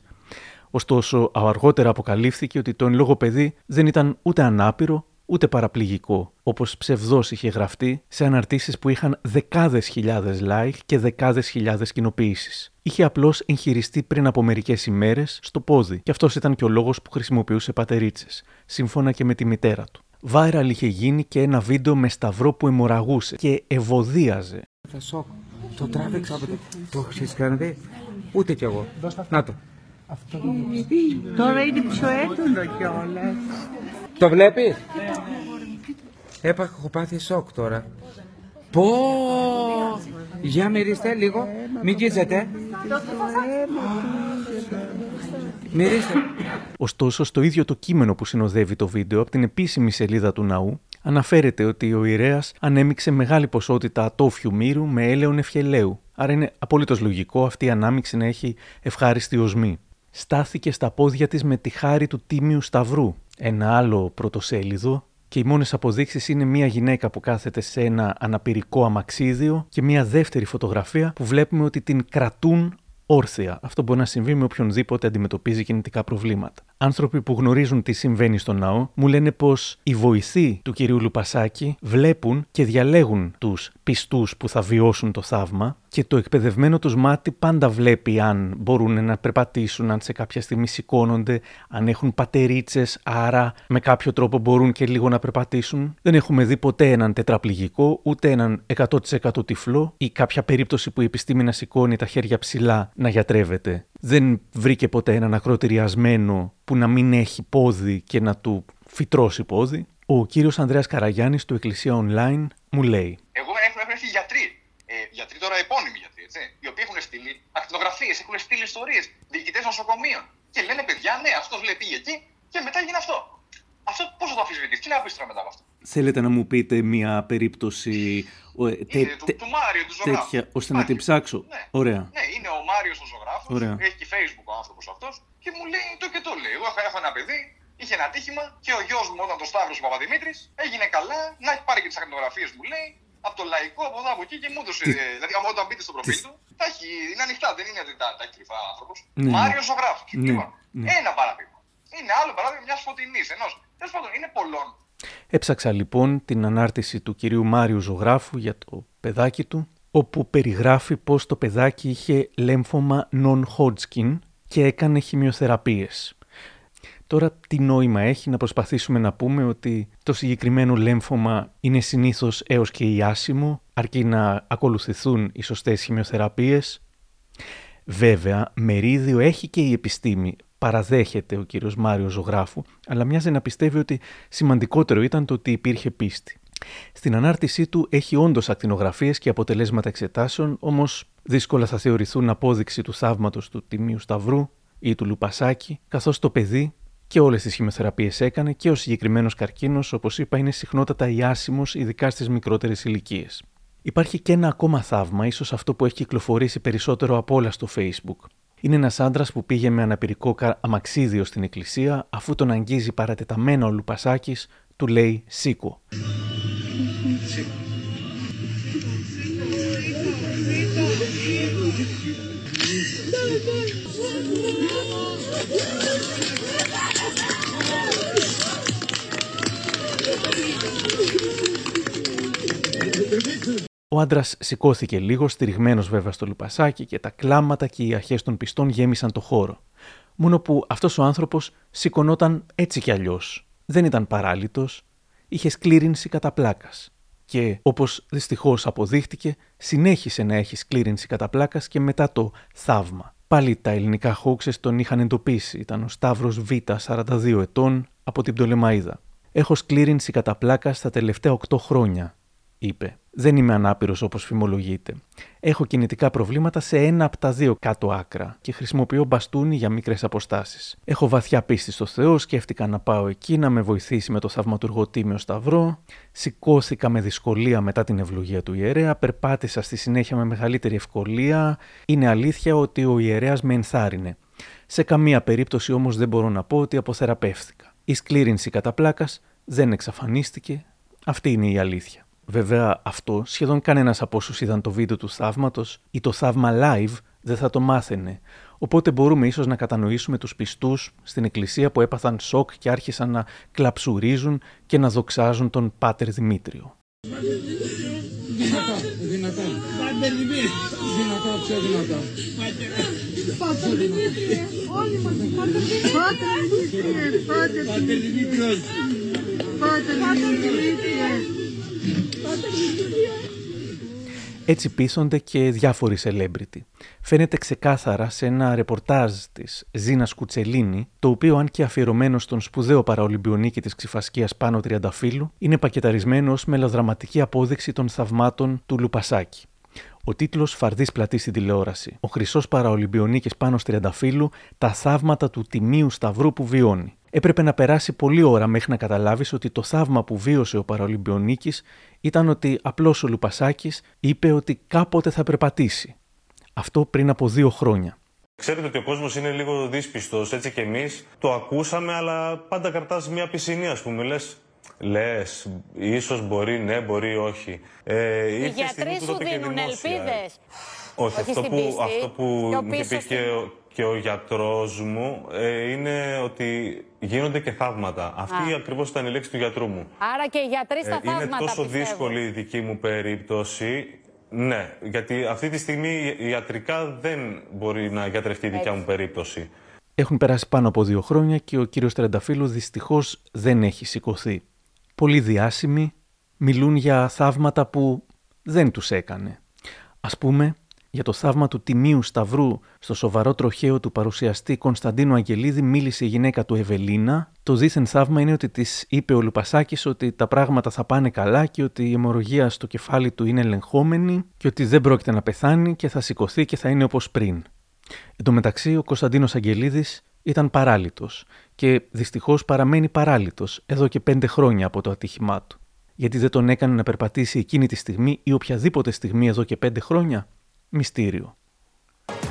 Ωστόσο, αργότερα αποκαλύφθηκε ότι το εν λόγω παιδί δεν ήταν ούτε ανάπηρο, ούτε παραπληγικό, όπως ψευδώς είχε γραφτεί σε αναρτήσεις που είχαν δεκάδες χιλιάδες like και δεκάδες χιλιάδες κοινοποιήσεις. Είχε απλώς εγχειριστεί πριν από μερικές ημέρες στο πόδι, και αυτός ήταν και ο λόγος που χρησιμοποιούσε πατερίτσες, σύμφωνα και με τη μητέρα του. Viral είχε γίνει και ένα βίντεο με σταυρό που αιμορραγούσε και ευωδίαζε. Το τράβηξα από το ξεσκάνατε, ούτε κι εγώ. Να το. Τώρα είναι πιο έντονο κιόλας. Το βλέπεις? Έχω πάθει σοκ τώρα. Πω! Για μυρίστε λίγο, μην κοίτσετε. Μυρίστε. Ωστόσο, στο ίδιο το κείμενο που συνοδεύει το βίντεο από την επίσημη σελίδα του ναού, αναφέρεται ότι ο ιερέας ανέμειξε μεγάλη ποσότητα ατόφιου μύρου με έλεον ευχελαίου, άρα είναι απολύτως λογικό αυτή η ανάμειξη να έχει ευχάριστη οσμή. Στάθηκε στα πόδια της με τη χάρη του Τίμιου Σταυρού, ένα άλλο πρωτοσέλιδο, και οι μόνες αποδείξεις είναι μία γυναίκα που κάθεται σε ένα αναπηρικό αμαξίδιο και μία δεύτερη φωτογραφία που βλέπουμε ότι την κρατούν όρθια. Αυτό μπορεί να συμβεί με οποιονδήποτε αντιμετωπίζει κινητικά προβλήματα. Άνθρωποι που γνωρίζουν τι συμβαίνει στο ναό μου λένε πως οι βοηθοί του κυρίου Λουπασάκη βλέπουν και διαλέγουν τους πιστούς που θα βιώσουν το θαύμα και το εκπαιδευμένο τους μάτι πάντα βλέπει αν μπορούν να περπατήσουν, αν σε κάποια στιγμή σηκώνονται, αν έχουν πατερίτσες, άρα με κάποιο τρόπο μπορούν και λίγο να περπατήσουν. Δεν έχουμε δει ποτέ έναν τετραπληγικό, ούτε έναν 100% τυφλό ή κάποια περίπτωση που η επιστήμη να σηκώνει τα χέρια ψηλά να γιατρεύεται. Δεν βρήκε ποτέ έναν ακροτηριασμένο που να μην έχει πόδι και να του φυτρώσει πόδι. Ο κύριος Ανδρέας Καραγιάννης του Εκκλησία Online μου λέει: εγώ έχουν έρθει γιατροί. Γιατροί τώρα, επώνυμοι γιατροί, έτσι, οι οποίοι έχουν στείλει ακτινογραφίες, έχουν στείλει ιστορίες, διοικητές νοσοκομείων. Και λένε: παιδιά, ναι, αυτός λέει πήγε εκεί και μετά έγινε αυτό. Αυτό πώς θα το αμφισβητείς, τι να πεις τώρα μετά από αυτό? Θέλετε να μου πείτε μια περίπτωση του Μάριου, του ζωγράφου. Τέτοια, ώστε να την ψάξω. Ναι. Ωραία. Ναι, είναι ο Μάριος ο ζωγράφος. Ωραία. Έχει και Facebook ο άνθρωπος αυτός και μου λέει το και το λέει. Εγώ έχω ένα παιδί, είχε ένα ατύχημα και ο γιος μου, όταν το Σταύρος ο Παπαδημήτρης, έγινε καλά, να έχει πάρει και τις ακτινογραφίες, μου λέει, από το λαϊκό, από εδώ, από εκεί και μου έδωσε. Δηλαδή, όταν μπείτε στο προφίλ του, τα έχει, είναι ανοιχτά, δεν είναι τα κρυφά άνθρωπος. Ναι. Μάριος ο ζωγράφος. Ναι. Λοιπόν, ναι. Ένα παράδειγμα. Είναι άλλο παράδειγμα μιας φωτεινής, ενός. Τέλος πάντων, είναι πολλών. Έψαξα λοιπόν την ανάρτηση του κυρίου Μάριου ζωγράφου για το παιδάκι του, όπου περιγράφει πως το παιδάκι είχε λέμφωμα non-Hodgkin και έκανε χημειοθεραπείες. Τώρα τι νόημα έχει να προσπαθήσουμε να πούμε ότι το συγκεκριμένο λέμφωμα είναι συνήθως έως και ιάσιμο, αρκεί να ακολουθηθούν οι σωστές χημειοθεραπείες. Βέβαια, μερίδιο έχει και η επιστήμη. Παραδέχεται ο κύριος Μάριος ζωγράφου, αλλά μοιάζει να πιστεύει ότι σημαντικότερο ήταν το ότι υπήρχε πίστη. Στην ανάρτησή του έχει όντως ακτινογραφίες και αποτελέσματα εξετάσεων, όμως δύσκολα θα θεωρηθούν απόδειξη του θαύματος του Τιμίου Σταυρού ή του Λουπασάκη, καθώς το παιδί και όλες τις χημειοθεραπείες έκανε και ο συγκεκριμένος καρκίνος, όπως είπα, είναι συχνότατα ιάσιμος, ειδικά στις μικρότερες ηλικίες. Υπάρχει και ένα ακόμα θαύμα, ίσως αυτό που έχει κυκλοφορήσει περισσότερο από όλα στο Facebook. Είναι ένας άντρας που πήγε με αναπηρικό αμαξίδιο στην εκκλησία, αφού τον αγγίζει παρατεταμένα ο Λουπασάκης, του λέει «Σήκω». Ο άντρας σηκώθηκε λίγο, στηριγμένος βέβαια στο Λουπασάκι, και τα κλάματα και οι αρχές των πιστών γέμισαν το χώρο. Μόνο που αυτός ο άνθρωπος σηκωνόταν έτσι κι αλλιώς. Δεν ήταν παράλυτος, είχε σκλήρινση κατά πλάκας. Και όπως δυστυχώς αποδείχτηκε, συνέχισε να έχει σκλήρινση κατά πλάκας και μετά το θαύμα. Πάλι τα ελληνικά hoaxes τον είχαν εντοπίσει. Ήταν ο Σταύρος Β, 42 ετών, από την Πτολεμαΐδα. Έχω σκλήρινση κατά πλάκας τα τελευταία 8 χρόνια, είπε. Δεν είμαι ανάπηρος όπως φημολογείται. Έχω κινητικά προβλήματα σε ένα από τα δύο κάτω άκρα και χρησιμοποιώ μπαστούνι για μικρές αποστάσεις. Έχω βαθιά πίστη στο Θεό, σκέφτηκα να πάω εκεί να με βοηθήσει με το θαυματουργό Τίμιο Σταυρό. Σηκώθηκα με δυσκολία μετά την ευλογία του ιερέα, περπάτησα στη συνέχεια με μεγαλύτερη ευκολία. Είναι αλήθεια ότι ο ιερέας με ενθάρρυνε. Σε καμία περίπτωση όμως δεν μπορώ να πω ότι αποθεραπεύθηκα. Η σκλήρινση κατά πλάκας δεν εξαφανίστηκε. Αυτή είναι η αλήθεια. Βέβαια αυτό σχεδόν κανένας από όσους είδαν το βίντεο του θαύματος ή το θαύμα live δεν θα το μάθαινε. Οπότε μπορούμε ίσως να κατανοήσουμε τους πιστούς στην εκκλησία που έπαθαν σοκ και άρχισαν να κλαψουρίζουν και να δοξάζουν τον Πάτερ Δημήτριο. Δυνατά. Πάτερ Δημήτριο. Δυνατά, πιο δυνατά. Πάτερ Δημήτριο. Όλοι μας. Πάτερ Δημήτριο. Πάτερ Δημήτριο. Έτσι πείσονται και διάφοροι celebrity. Φαίνεται ξεκάθαρα σε ένα ρεπορτάζ της Ζήνας Κουτσελίνη, το οποίο, αν και αφιερωμένο στον σπουδαίο παραολυμπιονίκη της Ξηφασκίας Πάνο Τριανταφύλλου, είναι πακεταρισμένο ως μελοδραματική απόδειξη των θαυμάτων του Λουπασάκη. Ο τίτλος φαρδής πλατεί στην τηλεόραση. Ο χρυσός παραολυμπιονίκης Πάνος Τριανταφύλλου, τα θαύματα του τιμίου σταυρού που βιώνει. Έπρεπε να περάσει πολλή ώρα μέχρι να καταλάβεις ότι το θαύμα που βίωσε ο παραολυμπιονίκης ήταν ότι απλώς ο Λουπασάκης είπε ότι κάποτε θα περπατήσει. Αυτό πριν από 2 χρόνια. Ξέρετε ότι ο κόσμος είναι λίγο δύσπιστος, έτσι και εμείς το ακούσαμε, αλλά πάντα κρατάς μια πισινή, ας πούμε, λες, ίσως μπορεί, ναι, μπορεί, όχι. Οι γιατροί σου δίνουν ελπίδες. Όχι, αυτό που μου είπε και ο γιατρός μου είναι ότι γίνονται και θαύματα. Αυτή ακριβώς ήταν η λέξη του γιατρού μου. Άρα και οι γιατροί στα θαύματα, είναι τόσο δύσκολη η δική μου περίπτωση. Ναι, γιατί αυτή τη στιγμή ιατρικά δεν μπορεί να γιατρευτεί η δικιά μου περίπτωση. Έχουν περάσει πάνω από 2 χρόνια και ο κύριος Τριανταφύλλου δυστυχώς δεν έχει σηκωθεί. Πολλοί διάσημοι μιλούν για θαύματα που δεν τους έκανε. Ας πούμε, για το θαύμα του Τιμίου Σταυρού στο σοβαρό τροχαίο του παρουσιαστή Κωνσταντίνου Αγγελίδη μίλησε η γυναίκα του Ευελίνα. Το δίθεν θαύμα είναι ότι της είπε ο Λουπασάκης ότι τα πράγματα θα πάνε καλά και ότι η αιμορρογία στο κεφάλι του είναι ελεγχόμενη και ότι δεν πρόκειται να πεθάνει και θα σηκωθεί και θα είναι όπως πριν. Εν τω μεταξύ, ο Κωνσταντίνος Αγγελίδης ήταν παράλυτος και δυστυχώς παραμένει παράλυτος εδώ και 5 χρόνια από το ατύχημά του. Γιατί δεν τον έκανε να περπατήσει εκείνη τη στιγμή ή οποιαδήποτε στιγμή εδώ και 5 χρόνια, μυστήριο.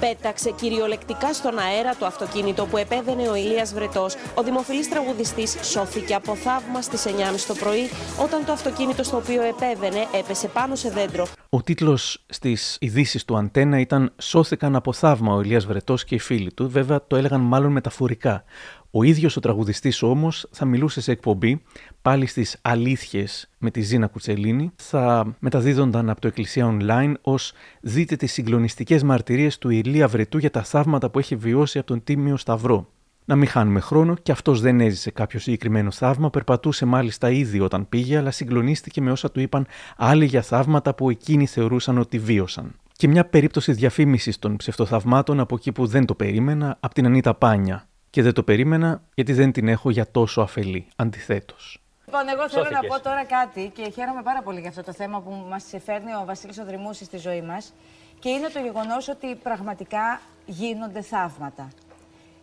Πέταξε κυριολεκτικά στον αέρα το αυτοκίνητο που επέδαινε ο Ηλίας Βρετός. Ο δημοφιλής τραγουδιστής σώθηκε από θαύμα στις 9.30 το πρωί, όταν το αυτοκίνητο στο οποίο επέδαινε έπεσε πάνω σε δέντρο. Ο τίτλος στις ειδήσεις του Αντένα ήταν «Σώθηκαν από θαύμα ο Ηλίας Βρετός και οι φίλοι του», βέβαια το έλεγαν μάλλον μεταφορικά. Ο ίδιος ο τραγουδιστής όμως θα μιλούσε σε εκπομπή, πάλι στις αλήθειες με τη Ζήνα Κουτσελίνη, θα μεταδίδονταν από το Εκκλησία Online ως «Δείτε τις συγκλονιστικές μαρτυρίες του Ηλία Βρετού για τα θαύματα που έχει βιώσει από τον Τίμιο Σταυρό». Να μην χάνουμε χρόνο, και αυτός δεν έζησε κάποιο συγκεκριμένο θαύμα, περπατούσε μάλιστα ήδη όταν πήγε, αλλά συγκλονίστηκε με όσα του είπαν άλλοι για θαύματα που εκείνοι θεωρούσαν ότι βίωσαν. Και μια περίπτωση διαφήμισης των ψευτοθαυμάτων από εκεί που δεν το περίμενα, από την Ανίτα Πάνια. Και δεν το περίμενα γιατί δεν την έχω για τόσο αφελή, αντιθέτως. Λοιπόν, εγώ θέλω να πω τώρα κάτι και χαίρομαι πάρα πολύ για αυτό το θέμα που μας φέρνει ο Βασίλης Οδρυμούσης στη ζωή μας. Και είναι το γεγονός ότι πραγματικά γίνονται θαύματα.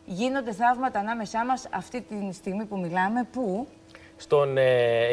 Γίνονται θαύματα ανάμεσά μας αυτή τη στιγμή που μιλάμε, που... Στον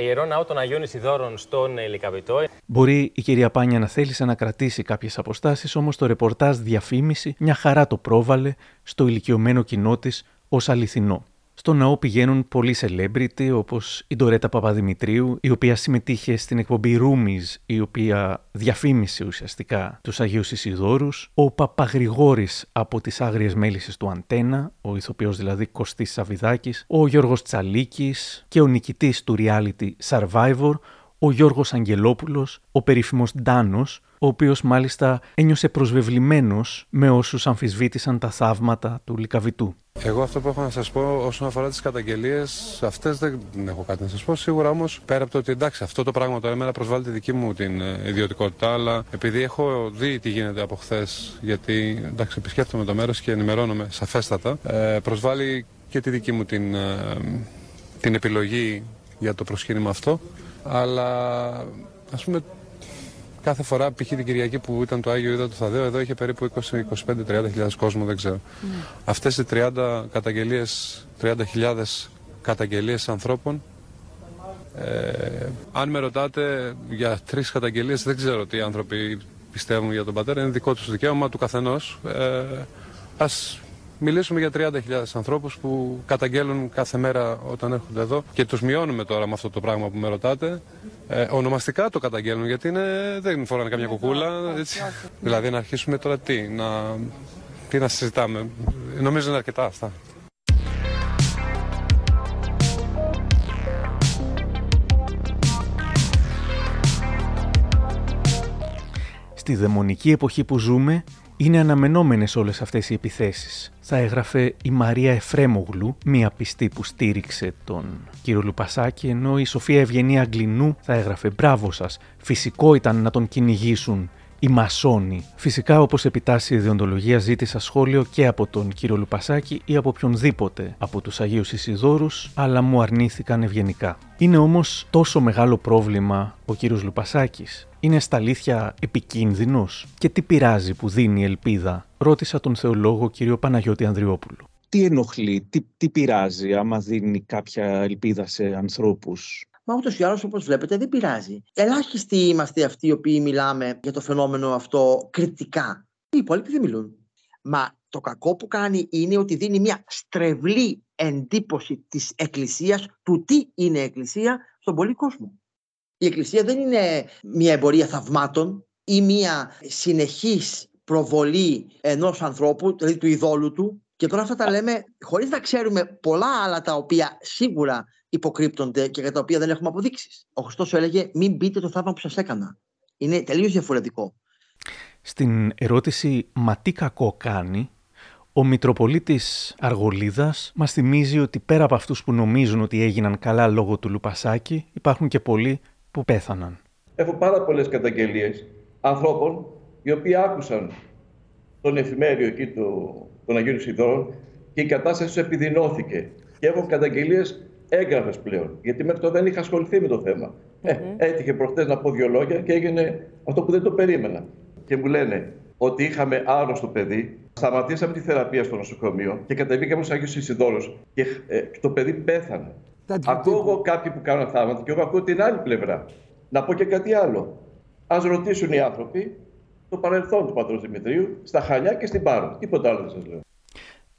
Ιερό Ναό των Αγίων Ισιδώρων στον Λυκαβητό. Μπορεί η κυρία Πάνια να θέλησε να κρατήσει κάποιες αποστάσεις, όμως το ρεπορτάζ διαφήμιση μια χαρά το πρόβαλε στο ηλικιωμένο κοινό της ως αληθινό. Στο ναό πηγαίνουν πολλοί celebrity, όπως η Ντορέτα Παπαδημητρίου, η οποία συμμετείχε στην εκπομπή Ρούμιζ, η οποία διαφήμισε ουσιαστικά τους Αγίους Ισιδώρους, ο Παπαγρηγόρης από τις Άγριες Μέλισσες του Αντένα, ο ηθοποιός δηλαδή Κωστής Σαββιδάκης, ο Γιώργος Τσαλίκης και ο νικητής του reality Survivor, ο Γιώργος Αγγελόπουλος, ο περίφημος Ντάνος, ο οποίος μάλιστα ένιωσε προσβεβλημένος με όσους αμφισβήτησαν τα θαύματα του Λυκαβητού. Εγώ αυτό που έχω να σας πω όσον αφορά τις καταγγελίες, αυτές δεν έχω κάτι να σας πω. Σίγουρα όμως, πέρα από το ότι εντάξει, αυτό το πράγμα τώρα εμένα προσβάλλει τη δική μου την ιδιωτικότητα, αλλά επειδή έχω δει τι γίνεται από χθες, γιατί εντάξει, επισκέφτομαι το μέρος και ενημερώνομαι σαφέστατα, προσβάλλει και τη δική μου την επιλογή για το προσκύνημα αυτό. Αλλά ας πούμε, κάθε φορά, π.χ. την Κυριακή που ήταν το Άγιο Ίδα του Θαδέου, εδώ είχε περίπου 20-25-30.000 κόσμο, δεν ξέρω. Αυτές οι 30.000 καταγγελίες ανθρώπων, αν με ρωτάτε για 3 καταγγελίες, δεν ξέρω τι άνθρωποι πιστεύουν για τον πατέρα, είναι δικό τους δικαίωμα του καθενός. Ας μιλήσουμε για 30.000 ανθρώπους που καταγγέλουν κάθε μέρα όταν έρχονται εδώ και τους μειώνουμε τώρα με αυτό το πράγμα που με ρωτάτε. Ονομαστικά το καταγγέλνουν, γιατί δεν φοράνε καμιά κουκούλα. Έτσι. Δηλαδή να αρχίσουμε τώρα τι να συζητάμε. Νομίζω είναι αρκετά αυτά. Στη δαιμονική εποχή που ζούμε, είναι αναμενόμενες όλες αυτές οι επιθέσεις. Θα έγραφε η Μαρία Εφρέμογλου, μία πιστή που στήριξε τον κύριο Λουπασάκη, ενώ η Σοφία Ευγενία Αγγλινού θα έγραφε «Μπράβο σας, φυσικό ήταν να τον κυνηγήσουν οι μασόνοι. Φυσικά, όπως επιτάσσει η δεοντολογία, ζήτησα σχόλιο και από τον κύριο Λουπασάκη ή από οποιονδήποτε από τους Αγίους Ισιδώρους, αλλά μου αρνήθηκαν ευγενικά. Είναι όμως τόσο μεγάλο πρόβλημα ο κύριος Λουπασάκης. Είναι στα αλήθεια επικίνδυνος. Και τι πειράζει που δίνει ελπίδα, ρώτησα τον θεολόγο κύριο Παναγιώτη Ανδριόπουλο. Τι ενοχλεί, τι πειράζει άμα δίνει κάποια ελπίδα σε ανθρώπους? Μα ούτως ή άλλως, όπως βλέπετε, δεν πειράζει. Ελάχιστοι είμαστε αυτοί οι οποίοι μιλάμε για το φαινόμενο αυτό κριτικά. Οι υπόλοιποι δεν μιλούν. Μα το κακό που κάνει είναι ότι δίνει μια στρεβλή εντύπωση της Εκκλησίας, του τι είναι Εκκλησία, στον πολύ κόσμο. Η Εκκλησία δεν είναι μια εμπορία θαυμάτων ή μια συνεχής προβολή ενός ανθρώπου, δηλαδή του ειδόλου του. Και τώρα αυτά τα λέμε χωρίς να ξέρουμε πολλά άλλα τα οποία σίγουρα υποκρύπτονται και για τα οποία δεν έχουμε αποδείξεις. Ο Χριστός σου έλεγε μην μπείτε το θαύμα που σας έκανα. Είναι τελείως διαφορετικό. Στην ερώτηση «Μα τι κακό κάνει» ο Μητροπολίτης Αργολίδας μας θυμίζει ότι πέρα από αυτούς που νομίζουν ότι έγιναν καλά λόγω του Λουπασάκη, υπάρχουν και πολλοί που πέθαναν. Έχω πάρα πολλές καταγγελίες ανθρώπων οι οποίοι άκουσαν τον εφημέριο εκεί των Αγίων Ισιδώρων και η κατάσταση τους επιδεινώθηκε. Και έχω καταγγελίες έγγραφες πλέον, γιατί μέχρι τώρα δεν είχα ασχοληθεί με το θέμα. Έτυχε προχτές να πω δύο λόγια και έγινε αυτό που δεν το περίμενα. Και μου λένε ότι είχαμε άρρωστο παιδί, σταματήσαμε τη θεραπεία στο νοσοκομείο και κατεβήκαμε στους Αγίους Ισιδώρους και το παιδί πέθανε. Ακούω κάποιοι που κάνουν θαύματα και εγώ ακούω την άλλη πλευρά. Να πω και κάτι άλλο. Ας ρωτήσουν οι άνθρωποι το παρελθόν του Πατρός Δημητρίου στα Χαλιά και στην Πάρο. Τίποτα άλλο δεν σας λέω.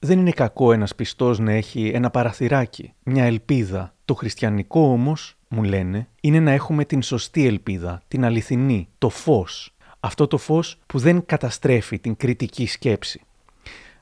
Δεν είναι κακό ένας πιστός να έχει ένα παραθυράκι, μια ελπίδα. Το χριστιανικό όμως, μου λένε, είναι να έχουμε την σωστή ελπίδα, την αληθινή, το φως. Αυτό το φως που δεν καταστρέφει την κριτική σκέψη.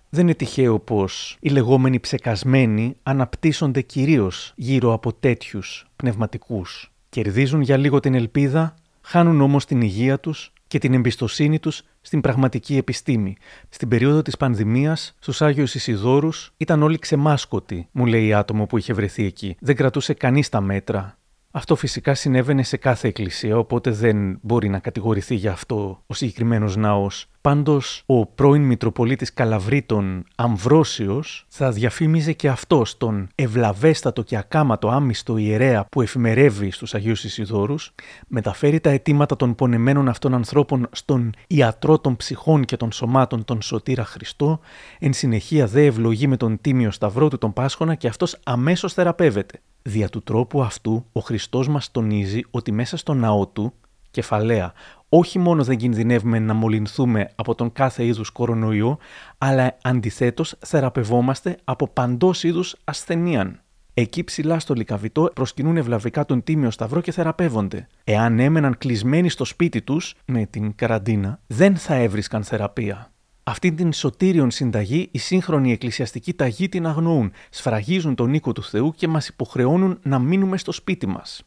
Δεν είναι τυχαίο πως οι λεγόμενοι ψεκασμένοι αναπτύσσονται κυρίως γύρω από τέτοιους πνευματικούς. Κερδίζουν για λίγο την ελπίδα, χάνουν όμως την υγεία τους και την εμπιστοσύνη τους στην πραγματική επιστήμη. Στην περίοδο της πανδημίας, στους Άγιους Ισιδώρους ήταν όλοι ξεμάσκωτοι, μου λέει η άτομο που είχε βρεθεί εκεί. Δεν κρατούσε κανείς τα μέτρα. Αυτό φυσικά συνέβαινε σε κάθε εκκλησία, οπότε δεν μπορεί να κατηγορηθεί για αυτό ο συγκεκριμένος ναός. Πάντως, ο πρώην Μητροπολίτης Καλαβρίτων Αμβρόσιος θα διαφήμιζε και αυτός τον ευλαβέστατο και ακάματο άμυστο ιερέα που εφημερεύει στους Αγίους Ισιδώρους, μεταφέρει τα αιτήματα των πονεμένων αυτών ανθρώπων στον ιατρό των ψυχών και των σωμάτων, τον Σωτήρα Χριστό, εν συνεχεία δε ευλογεί με τον τίμιο σταυρό του τον Πάσχονα και αυτός αμέσως θεραπεύεται. Δια του τρόπου αυτού, ο Χριστός μας τονίζει ότι μέσα στο ναό του, κεφαλαία, όχι μόνο δεν κινδυνεύουμε να μολυνθούμε από τον κάθε είδους κορονοϊό, αλλά αντιθέτως θεραπευόμαστε από παντός είδους ασθενείαν. Εκεί ψηλά στο λικαβητό προσκυνούν ευλαβικά τον Τίμιο Σταυρό και θεραπεύονται. Εάν έμεναν κλεισμένοι στο σπίτι τους, με την καραντίνα, δεν θα έβρισκαν θεραπεία. Αυτήν την σωτήριον συνταγή οι σύγχρονοι εκκλησιαστικοί ταγοί την αγνοούν, σφραγίζουν τον οίκο του Θεού και μας υποχρεώνουν να μείνουμε στο σπίτι μας.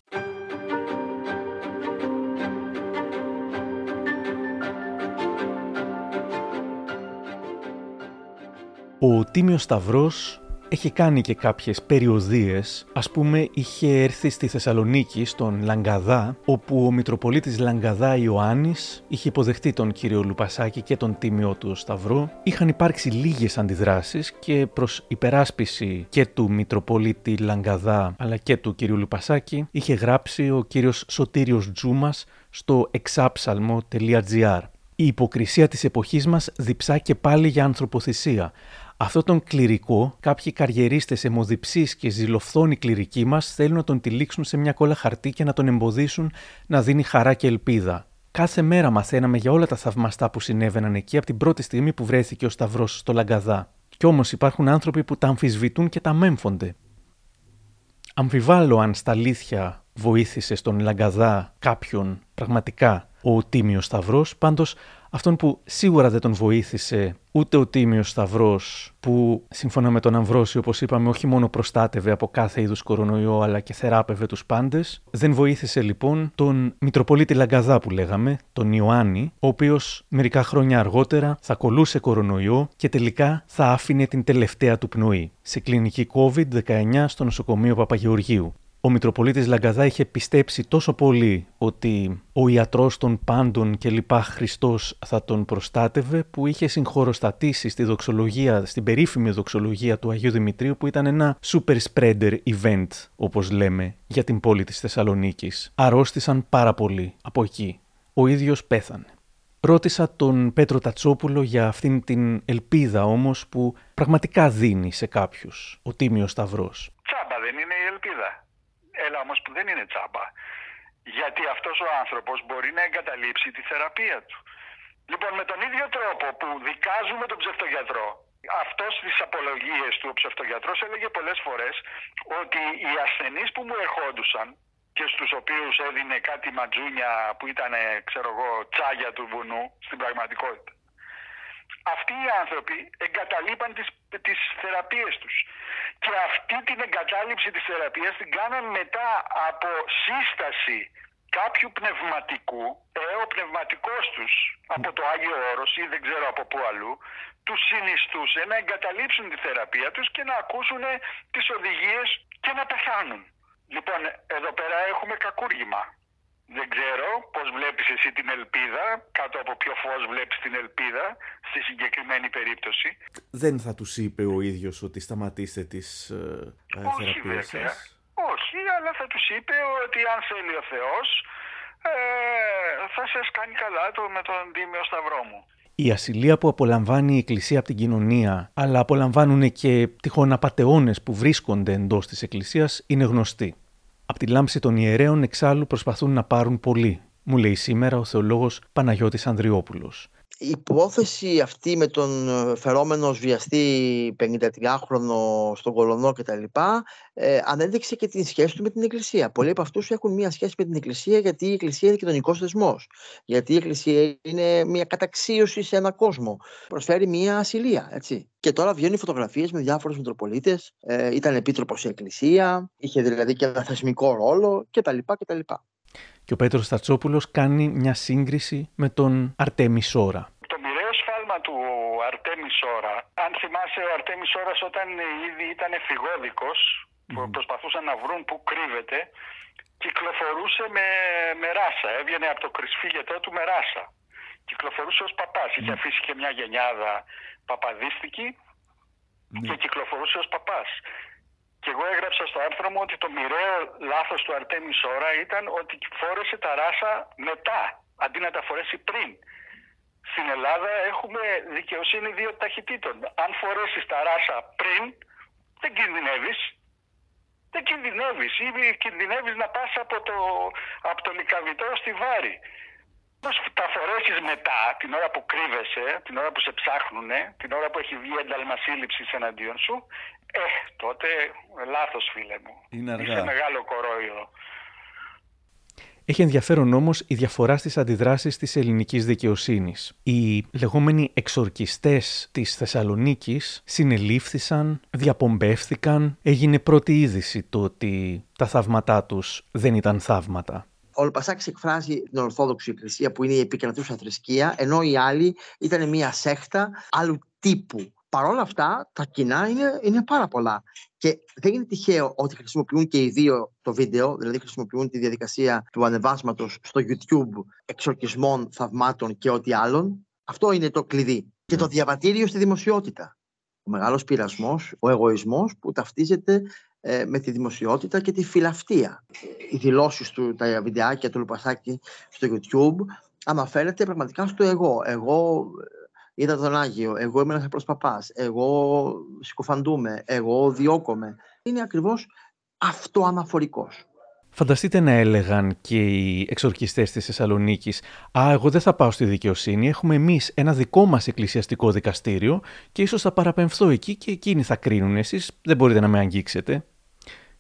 Ο Τίμιος Σταυρός έχει κάνει και κάποιες περιοδίες, ας πούμε είχε έρθει στη Θεσσαλονίκη, στον Λαγκαδά, όπου ο Μητροπολίτης Λαγκαδά Ιωάννης είχε υποδεχτεί τον κύριο Λουπασάκη και τον Τίμιο του Σταυρό. Είχαν υπάρξει λίγες αντιδράσεις και προς υπεράσπιση και του Μητροπολίτη Λαγκαδά αλλά και του κύριου Λουπασάκη είχε γράψει ο κύριος Σωτήριος Τζούμας στο εξάψαλμο.gr. Η υποκρισία της εποχής μας διψά και πάλι για ανθρωποθυσία. Αυτό τον κληρικό, κάποιοι καριερίστες αιμοδιψείς και ζηλοφθόνοι κληρικοί μας θέλουν να τον τυλίξουν σε μια κόλλα χαρτί και να τον εμποδίσουν να δίνει χαρά και ελπίδα. Κάθε μέρα μαθαίναμε για όλα τα θαυμαστά που συνέβαιναν εκεί από την πρώτη στιγμή που βρέθηκε ο Σταυρός στο Λαγκαδά. Κι όμως υπάρχουν άνθρωποι που τα αμφισβητούν και τα μέμφονται. Αμφιβάλλω αν στα αλήθεια βοήθησε στον Λαγκαδά κάποιον πραγματικά ο Τίμιος Σταυρός, πάντως αυτόν που σίγουρα δεν τον βοήθησε ούτε ο Τίμιος Σταυρός που σύμφωνα με τον Αμβρόσιο, όπως είπαμε, όχι μόνο προστάτευε από κάθε είδους κορονοϊό αλλά και θεράπευε τους πάντες, δεν βοήθησε λοιπόν τον Μητροπολίτη Λαγκαδά που λέγαμε, τον Ιωάννη, ο οποίος μερικά χρόνια αργότερα θα κολούσε κορονοϊό και τελικά θα άφηνε την τελευταία του πνοή σε κλινική COVID-19 στο νοσοκομείο Παπαγεωργίου. Ο Μητροπολίτης Λαγκαδά είχε πιστέψει τόσο πολύ ότι ο ιατρός των πάντων και λοιπά Χριστός θα τον προστάτευε, που είχε συγχωροστατήσει στη δοξολογία, στην περίφημη δοξολογία του Αγίου Δημητρίου, που ήταν ένα super spreader event, όπως λέμε, για την πόλη της Θεσσαλονίκης. Αρρώστησαν πάρα πολύ από εκεί. Ο ίδιος πέθανε. Ρώτησα τον Πέτρο Τατσόπουλο για αυτήν την ελπίδα όμως που πραγματικά δίνει σε κάποιους ο Τίμιος Σταυρός. Τσάμπα δεν είναι η ελπίδα. Έλα όμως που δεν είναι τσάμπα. Γιατί αυτός ο άνθρωπος μπορεί να εγκαταλείψει τη θεραπεία του. Λοιπόν, με τον ίδιο τρόπο που δικάζουμε τον ψευτογιατρό, αυτός στις απολογίες του ο ψευτογιατρός έλεγε πολλές φορές ότι οι ασθενείς που μου ερχόντουσαν και στους οποίους έδινε κάτι ματζούνια που ήταν, ξέρω εγώ, τσάγια του βουνού στην πραγματικότητα, αυτοί οι άνθρωποι εγκαταλείπαν τις θεραπείες τους. Και αυτή την εγκατάλειψη της θεραπείας την κάναν μετά από σύσταση κάποιου πνευματικού, ο πνευματικός τους από το Άγιο Όρος ή δεν ξέρω από πού αλλού, τους συνιστούσε να εγκαταλείψουν τη θεραπεία τους και να ακούσουν τις οδηγίες και να πεθάνουν. Λοιπόν, εδώ πέρα έχουμε κακούργημα. Δεν ξέρω πώς βλέπεις εσύ την ελπίδα, κάτω από ποιο φως βλέπεις την ελπίδα στη συγκεκριμένη περίπτωση. Δεν θα τους είπε ο ίδιος ότι σταματήστε τις θεραπείες σας. Όχι, αλλά θα τους είπε ότι αν θέλει ο Θεός θα σας κάνει καλά με τον Τίμιο Σταυρό μου. Η ασυλία που απολαμβάνει η Εκκλησία από την κοινωνία, αλλά απολαμβάνουν και τυχόν απατεώνες που βρίσκονται εντός της Εκκλησίας, είναι γνωστή. Απ' τη λάμψη των ιερέων εξάλλου προσπαθούν να πάρουν πολύ, μου λέει σήμερα ο θεολόγος Παναγιώτης Ανδριόπουλος. Η υπόθεση αυτή με τον φερόμενο βιαστή 53χρονο στον Κολονό κτλ. Ανέδειξε και την σχέση του με την Εκκλησία. Πολλοί από αυτούς έχουν μία σχέση με την Εκκλησία, γιατί η Εκκλησία είναι κοινωνικός θεσμός. Γιατί η Εκκλησία είναι μία καταξίωση σε έναν κόσμο. Προσφέρει μία ασυλία, έτσι. Και τώρα βγαίνουν φωτογραφίες με διάφορους μητροπολίτες. Ήταν επίτροπος η Εκκλησία, είχε δηλαδή και ένα θεσμικό ρόλο κτλ. Και ο Πέτρος Τατσόπουλος κάνει μια σύγκριση με τον Αρτέμι Σόρα. Το μοιραίο σφάλμα του Αρτέμι Σόρα, αν θυμάσαι, ο Αρτέμι Σόρας όταν ήδη ήταν φυγόδικος, προσπαθούσαν να βρουν που κρύβεται, κυκλοφορούσε με ράσα, έβγαινε από το κρυσφύγετό του με ράσα. Κυκλοφορούσε ως παπάς, είχε αφήσει και μια γενιάδα παπαδίστικη και κυκλοφορούσε ως παπάς. Και εγώ έγραψα στο άρθρο μου ότι το μοιραίο λάθος του Αρτέμι Σόρα ήταν ότι φόρεσε τα ράσα μετά, αντί να τα φορέσει πριν. Στην Ελλάδα έχουμε δικαιοσύνη δύο ταχυτήτων. Αν φορέσεις τα ράσα πριν, δεν κινδυνεύεις. Δεν κινδυνεύεις ή κινδυνεύεις να πας από το λικαβητό στη Βάρη. Πώς τα φορέσεις μετά, την ώρα που κρύβεσαι, την ώρα που σε ψάχνουνε, την ώρα που έχει βγει ένταλμα σύλληψης εναντίον σου, τότε λάθος, φίλε μου. Είναι αργά. Είσαι μεγάλο κορόιδο. Έχει ενδιαφέρον όμως η διαφορά στις αντιδράσεις της ελληνικής δικαιοσύνης. Οι λεγόμενοι εξορκιστές της Θεσσαλονίκης συνελήφθησαν, διαπομπεύθηκαν. Έγινε πρώτη είδηση το ότι τα θαύματά τους δεν ήταν θαύματα. Ο Λοπασάκης εκφράζει την Ορθόδοξη Εκκλησία που είναι η επικρατούσα θρησκεία, ενώ οι άλλοι ήταν μια σέχτα άλλου τύπου. Παρ' όλα αυτά, τα κοινά είναι πάρα πολλά. Και δεν είναι τυχαίο ότι χρησιμοποιούν και οι δύο το βίντεο, δηλαδή χρησιμοποιούν τη διαδικασία του ανεβάσματος στο YouTube εξορκισμών, θαυμάτων και ό,τι άλλων. Αυτό είναι το κλειδί. Και το διαβατήριο στη δημοσιότητα. Ο μεγάλος πειρασμός, ο εγωισμός που ταυτίζεται με τη δημοσιότητα και τη φιλαυτία. Οι δηλώσεις του, τα βιντεάκια του Λοπασάκη στο YouTube αναφέρεται πραγματικά στο εγώ. Εγώ είδα τον Άγιο, εγώ είμαι ένας απλός παπάς, εγώ συκοφαντούμαι, εγώ διώκομαι. Είναι ακριβώς αυτοαναφορικός. Φανταστείτε να έλεγαν και οι εξορκιστές της Θεσσαλονίκης εγώ δεν θα πάω στη δικαιοσύνη, έχουμε εμείς ένα δικό μας εκκλησιαστικό δικαστήριο και ίσως θα παραπεμφθώ εκεί και εκείνοι θα κρίνουν, εσείς δεν μπορείτε να με αγγίξετε.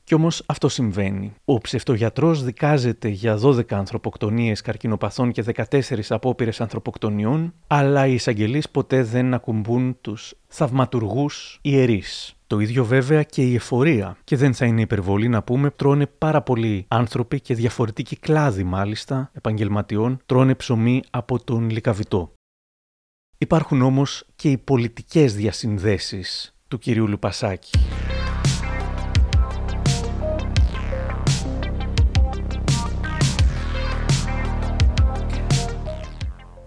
Κι όμως αυτό συμβαίνει. Ο ψευτογιατρός δικάζεται για 12 ανθρωποκτονίες καρκινοπαθών και 14 απόπειρες ανθρωποκτονιών, αλλά οι εισαγγελείς ποτέ δεν ακουμπούν τους θαυματουργούς ιερείς. Το ίδιο βέβαια και η εφορία. Και δεν θα είναι υπερβολή να πούμε, τρώνε πάρα πολλοί άνθρωποι και διαφορετικοί κλάδοι μάλιστα επαγγελματιών, τρώνε ψωμί από τον λικαβητό. Υπάρχουν όμως και οι πολιτικές διασυνδέσεις του κυρίου Λοπασάκη.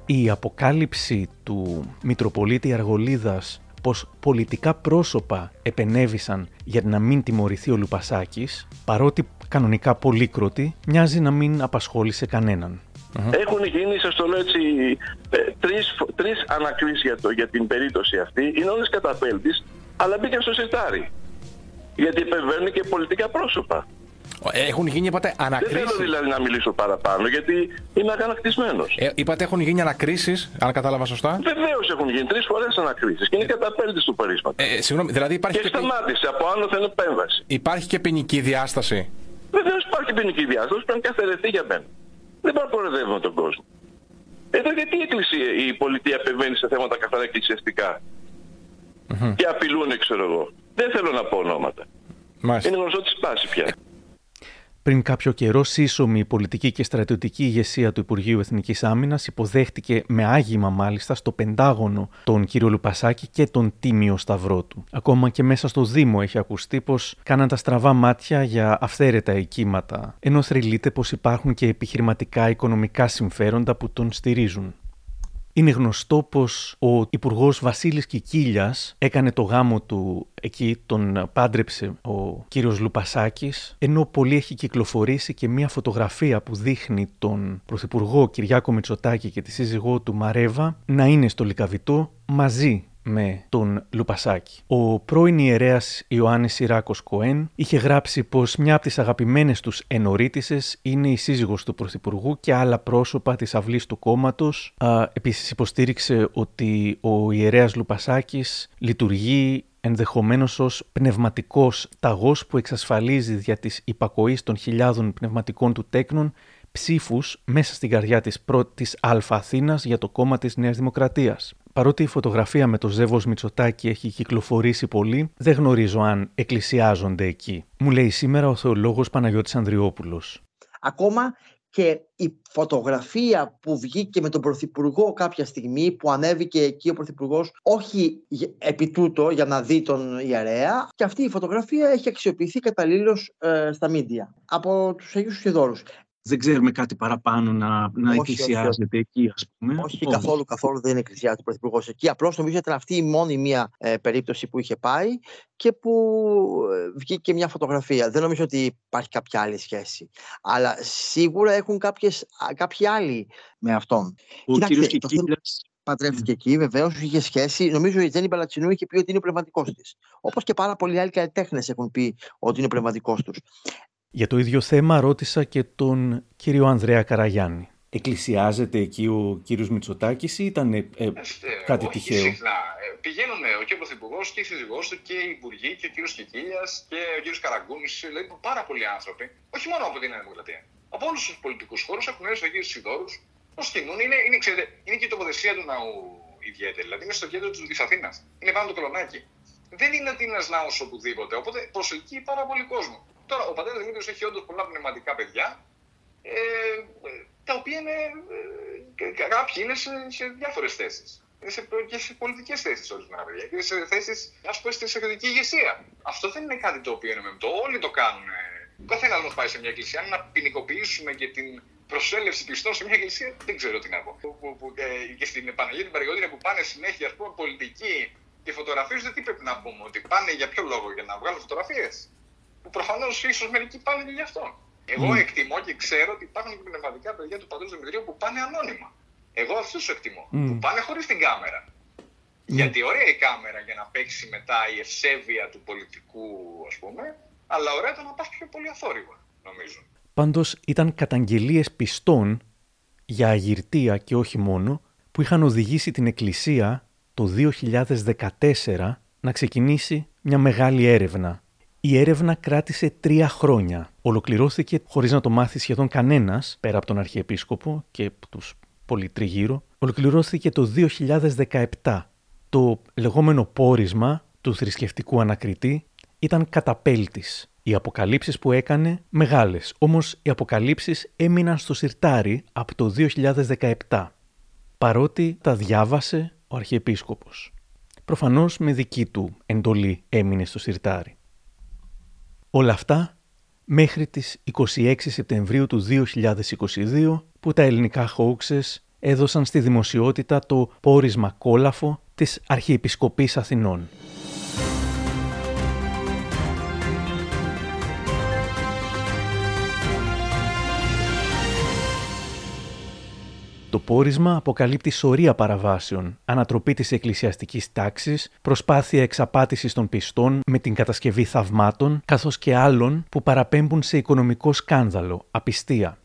η αποκάλυψη του Μητροπολίτη Αργολίδας πως πολιτικά πρόσωπα επενέβησαν για να μην τιμωρηθεί ο Λουπασάκης, παρότι κανονικά πολύκροτη, μοιάζει να μην απασχόλησε κανέναν. Έχουν γίνει, σας το λέω έτσι, τρεις ανακρίσεις για την περίπτωση αυτή. Είναι όλες καταπέλτης, αλλά μπήκαν στο σιρτάρι. Γιατί υπερβαίνουν και πολιτικά πρόσωπα. Έχουν γίνει, είπατε, ανακρίσεις. Δεν θέλω δηλαδή να μιλήσω παραπάνω, γιατί είμαι αγανακτισμένος. Είπατε, έχουν γίνει ανακρίσεις, αν κατάλαβα σωστά. Βεβαίως έχουν γίνει 3 φορές ανακρίσεις και είναι καταπέλτης του πορίσματος. Συγγνώμη, δηλαδή υπάρχει. Και σταμάτησε από άνωθεν επέμβαση. Υπάρχει και ποινική διάσταση. Βεβαίως υπάρχει ποινική διάσταση, πρέπει να καθαιρεθεί για μένα. Δεν πρέπει να προεδρεύουμε τον κόσμο. Εδώ γιατί έκλεισε η πολιτεία επεμβαίνει σε θέματα καθαρά εκκλησιαστικά. Και απειλούν, ξέρω εγώ. Δεν θέλω να πω ονόματα. Μάλιστα. Είναι γνωστό τη πάση πια. Πριν κάποιο καιρό, σύσσωμη πολιτική και στρατιωτική ηγεσία του Υπουργείου Εθνικής Άμυνας υποδέχτηκε με άγημα μάλιστα στο Πεντάγωνο τον κύριο Λουπασάκη και τον τίμιο σταυρό του. Ακόμα και μέσα στο Δήμο έχει ακουστεί πως κάναν τα στραβά μάτια για αυθαίρετα εικήματα, ενώ θρυλείται πως υπάρχουν και επιχειρηματικά οικονομικά συμφέροντα που τον στηρίζουν. Είναι γνωστό πως ο Υπουργός Βασίλης Κικίλιας έκανε το γάμο του εκεί, τον πάντρεψε ο κύριος Λουπασάκης, ενώ πολύ έχει κυκλοφορήσει και μία φωτογραφία που δείχνει τον Πρωθυπουργό Κυριάκο Μητσοτάκη και τη σύζυγό του Μαρέβα να είναι στο Λυκαβητό μαζί με τον Λουπασάκη. Ο πρώην ιερέας Ιωάννης Συράκος Κοέν είχε γράψει πως μια από τις αγαπημένες τους ενορίτισσες είναι η σύζυγος του Πρωθυπουργού και άλλα πρόσωπα της αυλής του κόμματος. Επίσης υποστήριξε ότι ο ιερέας Λουπασάκης λειτουργεί ενδεχομένως ως πνευματικός ταγός που εξασφαλίζει δια της υπακοής των χιλιάδων πνευματικών του τέκνων ψήφους μέσα στην καρδιά της πρώτης Αλφα Αθήνας για το κόμμα της Νέας Δημοκρατίας. Παρότι η φωτογραφία με το ζεύγος Μητσοτάκη έχει κυκλοφορήσει πολύ, δεν γνωρίζω αν εκκλησιάζονται εκεί. Μου λέει σήμερα ο θεολόγος Παναγιώτης Ανδριόπουλος. Ακόμα και η φωτογραφία που βγήκε με τον Πρωθυπουργό κάποια στιγμή, που ανέβηκε εκεί ο Πρωθυπουργός, όχι επί τούτο για να δει τον ιερέα, και αυτή η φωτογραφία έχει αξιοποιηθεί καταλήλως στα μίντια από τους Αγίους Σιδώρους. Δεν ξέρουμε κάτι παραπάνω να εκκλησιάζεται εκεί, ας πούμε. Όχι, καθόλου δεν εκκλησιάζεται ο Πρωθυπουργός εκεί. Απλώς νομίζω ήταν αυτή η μόνη μία περίπτωση που είχε πάει και που βγήκε μια φωτογραφία. Δεν νομίζω ότι υπάρχει κάποια άλλη σχέση. Αλλά σίγουρα έχουν κάποιοι άλλοι με αυτόν. Ο κύριος Κικίλιας παντρεύτηκε εκεί, βεβαίως είχε σχέση. Νομίζω η Τζέννη Μπαλατσινού είχε πει ότι είναι ο πνευματικός της. Όπως και πάρα πολλοί άλλοι καλλιτέχνες έχουν πει ότι είναι ο πνευματικός τους. Για το ίδιο θέμα ρώτησα και τον κύριο Ανδρέα Καραγιάννη. Εκκλησιάζεται εκεί ο κύριος Μητσοτάκης ή ήταν κάτι τυχαίο? Συχνά. Πηγαίνουν και ο Πρωθυπουργός και η σύζυγός του και οι υπουργοί και ο κύριος Κικίλιας και ο κύριος Καραγκούνης. Δηλαδή πάρα πολλοί άνθρωποι, όχι μόνο από την Νέα Δημοκρατία. Από όλους τους πολιτικούς χώρους έχουν έρθει ο κύριος Σιδώρους. Πώς κινούν, είναι και η τοποθεσία του ναού ιδιαίτερη. Δηλαδή είναι στο κέντρο της Αθήνας. Είναι πάνω το κολονάκι. Δεν είναι ότι είναι ένας ναός οπουδήποτε. Οπότε προσελκύει πάρα πολύ κόσμο. Τώρα, ο πατέρας Δημήτρης έχει όντως πολλά πνευματικά παιδιά, τα οποία είναι, κάποιοι είναι σε διάφορες θέσεις. Είναι και σε πολιτικές θέσεις ορισμένα παιδιά, και σε θέσεις, ας πούμε, στη στρατιωτική ηγεσία. Αυτό δεν είναι κάτι το οποίο είναι μεμπτό. Όλοι το κάνουν. Ο καθένας μας πάει σε μια εκκλησία. Αν να ποινικοποιήσουμε και την προσέλευση πιστών σε μια εκκλησία, δεν ξέρω τι να πω. Και στην Παναγία την Παρηγορία που πάνε συνέχεια, ας πούμε, πολιτικοί και φωτογραφίζονται, τι πρέπει να πούμε, ότι πάνε για ποιο λόγο, για να βγάλουν φωτογραφίες? Που προφανώς ίσως μερικοί πάνε και γι' αυτό. Εγώ εκτιμώ και ξέρω ότι υπάρχουν και πνευματικά παιδιά του πατρός Δημητρίου που πάνε ανώνυμα. Εγώ αυτούς τους εκτιμώ. Που πάνε χωρίς την κάμερα. Γιατί ωραία η κάμερα για να παίξει μετά η ευσέβεια του πολιτικού, ας πούμε, αλλά ωραία ήταν να πας πιο πολύ αθόρυβα, νομίζω. Πάντως ήταν καταγγελίες πιστών για αγιρτία και όχι μόνο, που είχαν οδηγήσει την Εκκλησία το 2014 να ξεκινήσει μια μεγάλη έρευνα. Η έρευνα κράτησε 3 χρόνια. Ολοκληρώθηκε χωρίς να το μάθει σχεδόν κανένας, πέρα από τον Αρχιεπίσκοπο και τους πολυτριγύρω. Ολοκληρώθηκε το 2017. Το λεγόμενο πόρισμα του θρησκευτικού ανακριτή ήταν καταπέλτης. Οι αποκαλύψεις που έκανε μεγάλες, όμως οι αποκαλύψεις έμειναν στο σιρτάρι από το 2017. Παρότι τα διάβασε ο Αρχιεπίσκοπος. Προφανώς με δική του εντολή έμεινε στο σιρτάρι. Όλα αυτά μέχρι τις 26 Σεπτεμβρίου του 2022 που τα ελληνικά hoaxes έδωσαν στη δημοσιότητα το πόρισμα κόλαφο της Αρχιεπισκοπής Αθηνών. Το πόρισμα αποκαλύπτει σωρία παραβάσεων, ανατροπή της εκκλησιαστικής τάξης, προσπάθεια εξαπάτησης των πιστών με την κατασκευή θαυμάτων, καθώς και άλλων που παραπέμπουν σε οικονομικό σκάνδαλο, απιστία.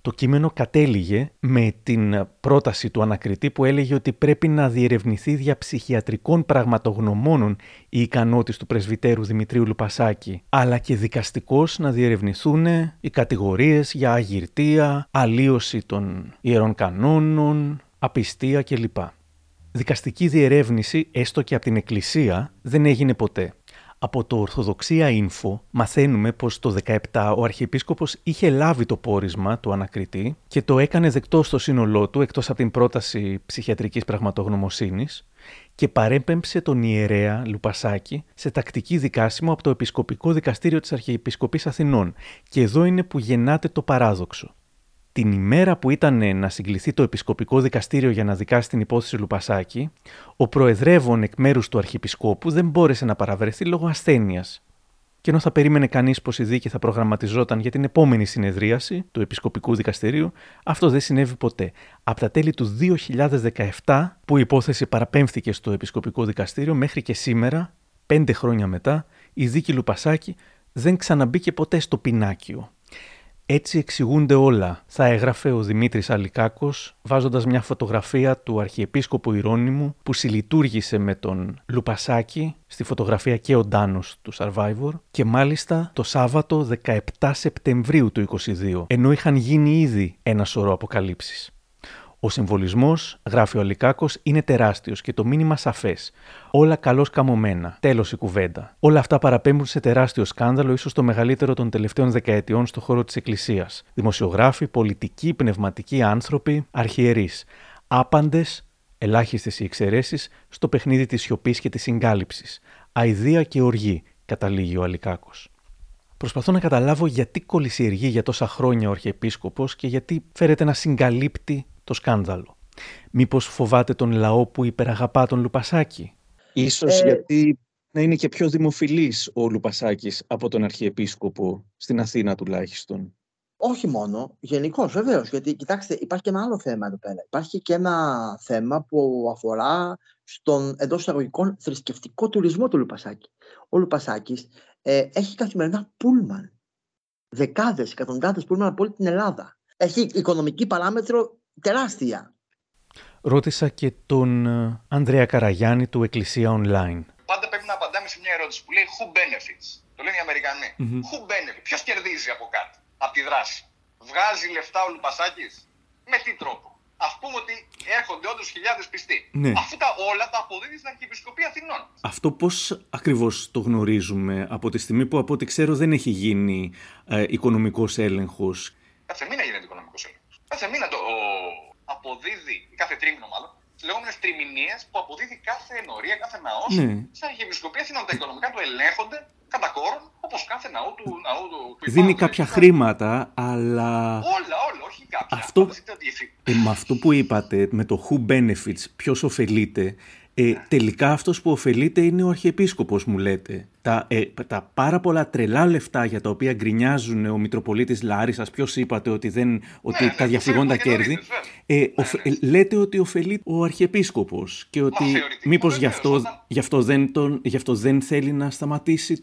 Το κείμενο κατέληγε με την πρόταση του ανακριτή που έλεγε ότι πρέπει να διερευνηθεί δια ψυχιατρικών πραγματογνωμόνων η ικανότητα του πρεσβυτέρου Δημητρίου Λουπασάκη, αλλά και δικαστικώς να διερευνηθούν οι κατηγορίες για αγιρτία, αλλίωση των ιερών κανόνων, απιστία κλπ. Δικαστική διερεύνηση, έστω και από την Εκκλησία, δεν έγινε ποτέ. Από το Ορθοδοξία Info μαθαίνουμε πως το 17 ο Αρχιεπίσκοπος είχε λάβει το πόρισμα του ανακριτή και το έκανε δεκτό στο σύνολό του εκτός από την πρόταση ψυχιατρικής πραγματογνωμοσύνης και παρέπεμψε τον ιερέα Λουπασάκη σε τακτική δικάσιμο από το Επισκοπικό Δικαστήριο της Αρχιεπισκοπής Αθηνών και εδώ είναι που γεννάται το παράδοξο. Την ημέρα που ήταν να συγκληθεί το Επισκοπικό Δικαστήριο για να δικάσει την υπόθεση Λουπασάκη, ο προεδρεύων εκ μέρους του Αρχιεπισκόπου δεν μπόρεσε να παραβρεθεί λόγω ασθένειας. Και ενώ θα περίμενε κανείς πως η δίκη θα προγραμματιζόταν για την επόμενη συνεδρίαση του Επισκοπικού Δικαστηρίου, αυτό δεν συνέβη ποτέ. Από τα τέλη του 2017, που η υπόθεση παραπέμφθηκε στο Επισκοπικό Δικαστήριο, μέχρι και σήμερα, 5 χρόνια μετά, η δίκη Λουπασάκη δεν ξαναμπήκε ποτέ στο πινάκιο. «Έτσι εξηγούνται όλα», θα έγραφε ο Δημήτρης Αλικάκος, βάζοντας μια φωτογραφία του Αρχιεπίσκοπου Ιρώνυμου που συλλειτούργησε με τον Λουπασάκη, στη φωτογραφία και ο Ντάνος του Survivor, και μάλιστα το Σάββατο 17 Σεπτεμβρίου του 2022, ενώ είχαν γίνει ήδη ένα σωρό αποκαλύψεις. «Ο συμβολισμός», γράφει ο Αλικάκος, «είναι τεράστιος και το μήνυμα σαφές. Όλα καλώς καμωμένα. Τέλος η κουβέντα. Όλα αυτά παραπέμπουν σε τεράστιο σκάνδαλο, ίσως το μεγαλύτερο των τελευταίων δεκαετιών στον χώρο της Εκκλησίας. Δημοσιογράφοι, πολιτικοί, πνευματικοί άνθρωποι, αρχιερείς. Άπαντες, ελάχιστες οι εξαιρέσεις, στο παιχνίδι της σιωπής και της συγκάλυψης. Αηδία και οργή», καταλήγει ο Αλικάκος. Προσπαθώ να καταλάβω γιατί κολυσιεργεί για τόσα χρόνια ο Αρχιεπίσκοπος και γιατί φέρεται να συγκαλύπτει το σκάνδαλο. Μήπως φοβάται τον λαό που υπεραγαπά τον Λουπασάκη? Ίσως γιατί να είναι και πιο δημοφιλής ο Λουπασάκης από τον Αρχιεπίσκοπο, στην Αθήνα τουλάχιστον. Όχι μόνο, γενικώς βεβαίως. Γιατί κοιτάξτε, υπάρχει και ένα άλλο θέμα εδώ πέρα. Υπάρχει και ένα θέμα που αφορά στον εντός εισαγωγικών θρησκευτικό τουρισμό του Λουπασάκη. Ο Λουπασάκης έχει καθημερινά πούλμαν. Δεκάδες, εκατοντάδες πούλμαν από όλη την Ελλάδα. Έχει οικονομική παράμετρο τεράστια. Ρώτησα και τον Ανδρέα Καραγιάννη του Εκκλησία Online. Πάντα πρέπει να απαντάμε σε μια ερώτηση που λέει who benefits. Το λένε οι Αμερικανοί. Who benefits. Ποιος κερδίζει από κάτι, από τη δράση? Βγάζει λεφτά ο Λουπασάκης? Με τι τρόπο? Ας πούμε ότι έρχονται όντως χιλιάδες πιστοί. Ναι. Αφού τα όλα τα αποδίδει στην Αρχιεπισκοπή Αθηνών. Αυτό πώς ακριβώς το γνωρίζουμε από τη στιγμή που από ό,τι ξέρω δεν έχει γίνει οικονομικός έλεγχος? Κάθε μήνα γίνεται οικονομικός έλεγχος. Κάθε μήνα αποδίδει, κάθε τρίμηνο μάλλον, τις λεγόμενες τριμηνίες που αποδίδει κάθε ενορία, κάθε ναός, ναι, στην Αρχιεπισκοπή Αθηνών. Τα οικονομικά του ελέγχονται κατά κόρον, όπως κάθε ναό του. Δίνει κάποια χρήματα, αλλά. Όλα, όχι κάποια. Αυτό, με αυτό που είπατε, με το who benefits, ποιος ωφελείται, τελικά αυτός που ωφελείται είναι ο Αρχιεπίσκοπος, μου λέτε. Τα πάρα πολλά τρελά λεφτά για τα οποία γκρινιάζουν ο Μητροπολίτης Λάρισσας, ποιος είπατε ότι τα διαφυγόντα κέρδη, λέτε ότι ωφελεί ο Αρχιεπίσκοπος και ότι μήπως γι' αυτό δεν θέλει να σταματήσει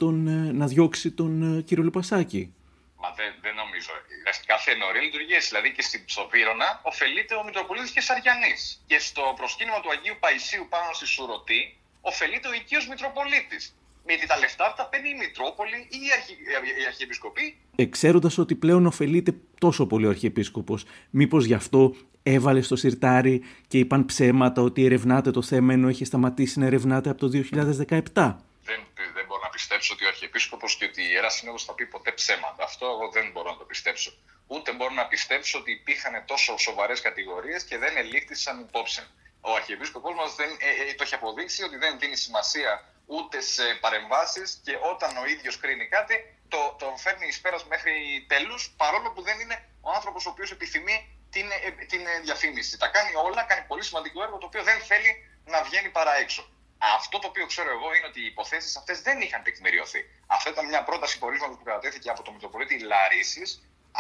να διώξει τον κύριο Λουπασάκη. Μα δεν νομίζω. Κάθε ενορία λειτουργία, δηλαδή και στην Ψοβήρωνα, ωφελείται ο Μητροπολίτης και Σαριανής. Και στο προσκύνημα του Αγίου Παϊσίου πάνω στη Σουρωτή, ωφελείται ο οικείος Μητροπολίτης. Γιατί τα λεφτά τα παίρνει η Μητρόπολη ή η Αρχιεπισκοπή. Εξέροντας ότι πλέον ωφελείται τόσο πολύ ο Αρχιεπίσκοπος, μήπως γι' αυτό έβαλε στο σιρτάρι και είπαν ψέματα ότι ερευνάτε το θέμα ενώ έχει σταματήσει να ερευνάτε από το 2017. Δεν μπορώ να πιστέψω ότι ο Αρχιεπίσκοπος και ότι η Ιερά Σύνοδος θα πει ποτέ ψέματα. Αυτό εγώ δεν μπορώ να το πιστέψω. Ούτε μπορώ να πιστέψω ότι υπήρχαν τόσο σοβαρές κατηγορίες και δεν ελήφθησαν υπόψη. Ο Αρχιεπίσκοπος μας το έχει αποδείξει ότι δεν δίνει σημασία ούτε σε παρεμβάσεις και όταν ο ίδιος κρίνει κάτι, το φέρνει εις πέρας μέχρι τέλους, παρόλο που δεν είναι ο άνθρωπος ο οποίος επιθυμεί την διαφήμιση. Τα κάνει όλα, κάνει πολύ σημαντικό έργο το οποίο δεν θέλει να βγαίνει παρά έξω. Αυτό το οποίο ξέρω εγώ είναι ότι οι υποθέσεις αυτές δεν είχαν τεκμηριωθεί. Αυτό ήταν μια πρόταση πορίσματος που κατατέθηκε από τον Μητροπολίτη Λαρίσης.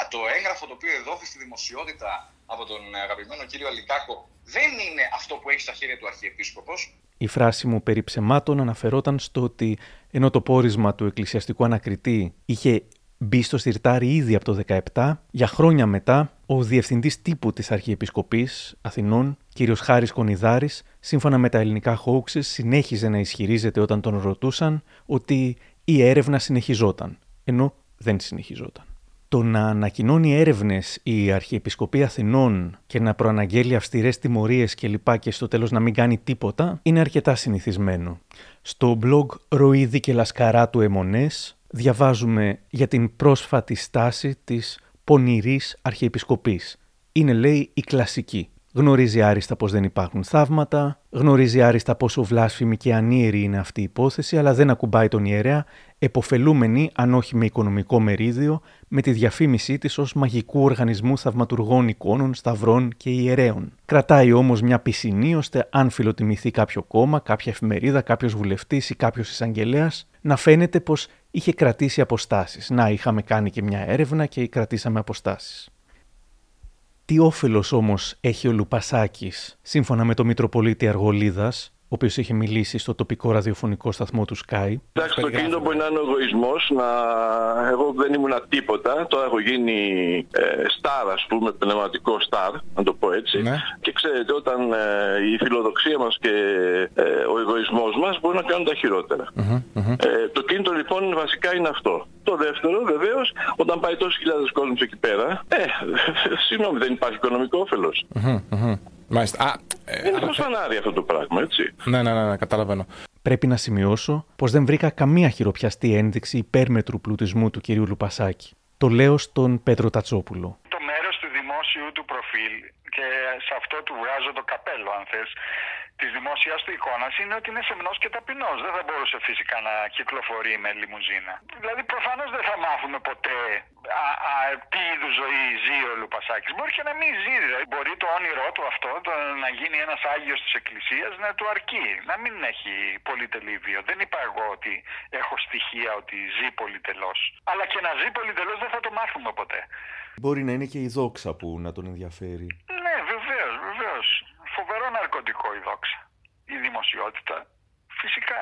Το έγγραφο το οποίο εδόθη στη δημοσιότητα από τον αγαπημένο κύριο Αλικάκο δεν είναι αυτό που έχει στα χέρια του Αρχιεπίσκοπος. Η φράση μου περί ψεμάτων αναφερόταν στο ότι ενώ το πόρισμα του εκκλησιαστικού ανακριτή είχε μπει στο συρτάρι ήδη από το 2017, για χρόνια μετά ο διευθυντής τύπου της Αρχιεπισκοπής Αθηνών, κ. Χάρης Κονιδάρης, σύμφωνα με τα ελληνικά hoaxes, συνέχιζε να ισχυρίζεται όταν τον ρωτούσαν ότι η έρευνα συνεχιζόταν, ενώ δεν συνεχιζόταν. Το να ανακοινώνει έρευνες η Αρχιεπισκοπή Αθηνών και να προαναγγέλει αυστηρές τιμωρίες κλπ. Και στο τέλος να μην κάνει τίποτα είναι αρκετά συνηθισμένο. Στο blog «Ροίδη και Λασκαρά του Εμονές» διαβάζουμε για την πρόσφατη στάση της πονηρής Αρχιεπισκοπής. Είναι, λέει, η κλασική. Γνωρίζει άριστα πως δεν υπάρχουν θαύματα, γνωρίζει άριστα πόσο βλάσφημη και ανίερη είναι αυτή η υπόθεση, αλλά δεν ακουμπάει τον ιερέα, εποφελούμενη, αν όχι με οικονομικό μερίδιο, με τη διαφήμισή της ως μαγικού οργανισμού θαυματουργών εικόνων, σταυρών και ιερέων. Κρατάει όμως μια πισινή, ώστε αν φιλοτιμηθεί κάποιο κόμμα, κάποια εφημερίδα, κάποιος βουλευτής ή κάποιος εισαγγελέας, να φαίνεται πως είχε κρατήσει αποστάσεις. Να, είχαμε κάνει και μια έρευνα και κρατήσαμε αποστάσεις. Τι όφελος όμως έχει ο Λουπασάκης, σύμφωνα με τον Μητροπολίτη Αργολίδας, ο οποίος είχε μιλήσει στο τοπικό ραδιοφωνικό σταθμό του Sky. Εντάξει, το κίνητο μπορεί να είναι ο εγωισμός. Εγώ δεν ήμουν τίποτα. Τώρα έχω γίνει στάρ, ας πούμε, πνευματικό στάρ, να το πω έτσι. Ναι. Και ξέρετε, όταν η φιλοδοξία μας και ο εγωισμός μας μπορεί να κάνουν τα χειρότερα. Το κίνητο λοιπόν βασικά είναι αυτό. Το δεύτερο, βεβαίως, όταν πάει τόσοι χιλιάδες κόσμος εκεί πέρα, συγγνώμη, δεν υπάρχει οικονομικό όφελος. Μάλιστα. Είναι πως φανάρι αυτό το πράγμα, έτσι. Ναι, καταλαβαίνω. Πρέπει να σημειώσω πως δεν βρήκα καμία χειροπιαστή ένδειξη υπέρμετρου πλουτισμού του κυρίου Λουπασάκη. Το λέω στον Πέτρο Τατσόπουλο. Το μέρος του δημόσιου του προφίλ, και σε αυτό του βγάζω το καπέλο, αν θες, της δημόσιας του εικόνας, είναι ότι είναι σεμνός και ταπεινός. Δεν θα μπορούσε φυσικά να κυκλοφορεί με λιμουζίνα. Δηλαδή, προφανώς δεν θα μάθουμε ποτέ τι είδους ζωή ζει ο Λουπασάκης. Μπορεί και να μην ζει, δηλαδή. Μπορεί το όνειρό του αυτό, το να γίνει ένας άγιος της Εκκλησίας, να του αρκεί. Να μην έχει πολυτελή βίο. Δεν είπα εγώ ότι έχω στοιχεία ότι ζει πολυτελώς. Αλλά και να ζει πολυτελώς δεν θα το μάθουμε ποτέ. Μπορεί να είναι και η δόξα που να τον ενδιαφέρει. Ναι, βεβαίως, βεβαίως. Φοβερό ναρκωτικό η δόξα, η δημοσιότητα. Φυσικά,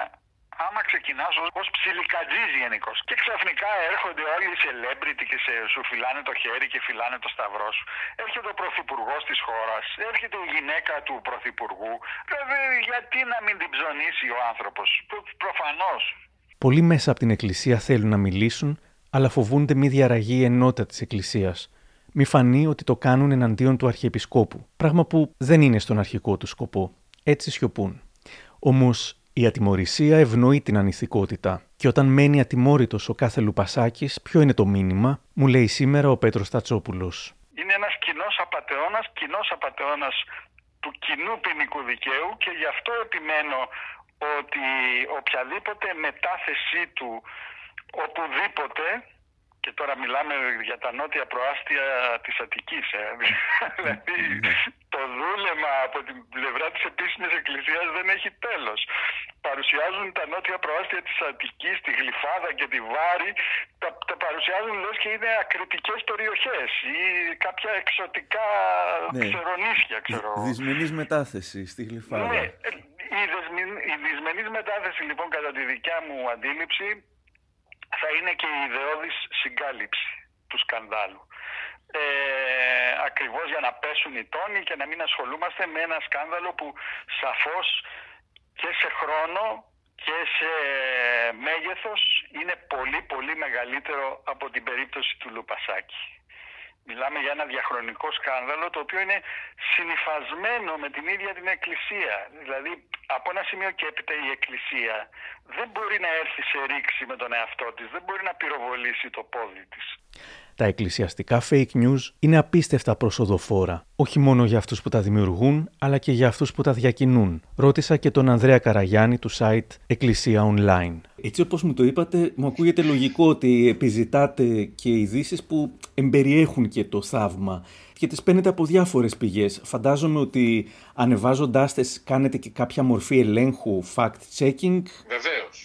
άμα ξεκινάς ως ψιλικατζής γενικώς και ξαφνικά έρχονται όλοι οι celebrity και σου φυλάνε το χέρι και φυλάνε το σταυρό σου. Έρχεται ο πρωθυπουργός της χώρας, έρχεται η γυναίκα του πρωθυπουργού. Δηλαδή, γιατί να μην την ψωνίσει ο άνθρωπος, προφανώς. Πολλοί μέσα από την εκκλησία θέλουν να μιλήσουν, αλλά φοβούνται μη διαραγεί η ενότητα της εκκλησίας. Μη φανεί ότι το κάνουν εναντίον του Αρχιεπισκόπου, πράγμα που δεν είναι στον αρχικό του σκοπό. Έτσι σιωπούν. Όμως η ατιμωρησία ευνοεί την ανηθικότητα. Και όταν μένει ατιμόρυτος ο κάθε Λουπασάκης, ποιο είναι το μήνυμα, μου λέει σήμερα ο Πέτρος Τατσόπουλος. Είναι ένας κοινός απατεώνας του κοινού ποινικού δικαίου και γι' αυτό επιμένω ότι οποιαδήποτε μετάθεσή του οπουδήποτε. Και τώρα μιλάμε για τα νότια προάστια της Αττικής. Δηλαδή το δούλεμα από την πλευρά της επίσημης εκκλησίας δεν έχει τέλος. Παρουσιάζουν τα νότια προάστια της Αττικής, τη Γλυφάδα και τη Βάρη. Τα παρουσιάζουν λες και είναι ακριτικές περιοχές ή κάποια εξωτικά ξερονίσια, ξέρω. Δυσμενής μετάθεση στη Γλυφάδα. Ναι, η δυσμενής μετάθεση λοιπόν κατά τη δικιά μου αντίληψη θα είναι και η ιδεώδης συγκάλυψη του σκανδάλου. Ακριβώς για να πέσουν οι τόνοι και να μην ασχολούμαστε με ένα σκάνδαλο που σαφώς και σε χρόνο και σε μέγεθος είναι πολύ πολύ μεγαλύτερο από την περίπτωση του Λουπασάκη. Μιλάμε για ένα διαχρονικό σκάνδαλο το οποίο είναι συνυφασμένο με την ίδια την Εκκλησία. Δηλαδή από ένα σημείο και έπειτα η Εκκλησία δεν μπορεί να έρθει σε ρήξη με τον εαυτό της, δεν μπορεί να πυροβολήσει το πόδι της. Τα εκκλησιαστικά fake news είναι απίστευτα προσοδοφόρα, όχι μόνο για αυτούς που τα δημιουργούν, αλλά και για αυτούς που τα διακινούν. Ρώτησα και τον Ανδρέα Καραγιάννη του site Εκκλησία Online. Έτσι όπως μου το είπατε, μου ακούγεται λογικό ότι επιζητάτε και ειδήσεις που εμπεριέχουν και το θαύμα. και τις παίρνετε από διάφορες πηγές. Φαντάζομαι ότι ανεβάζοντάς τις κάνετε και κάποια μορφή ελέγχου, fact-checking. Βεβαίως.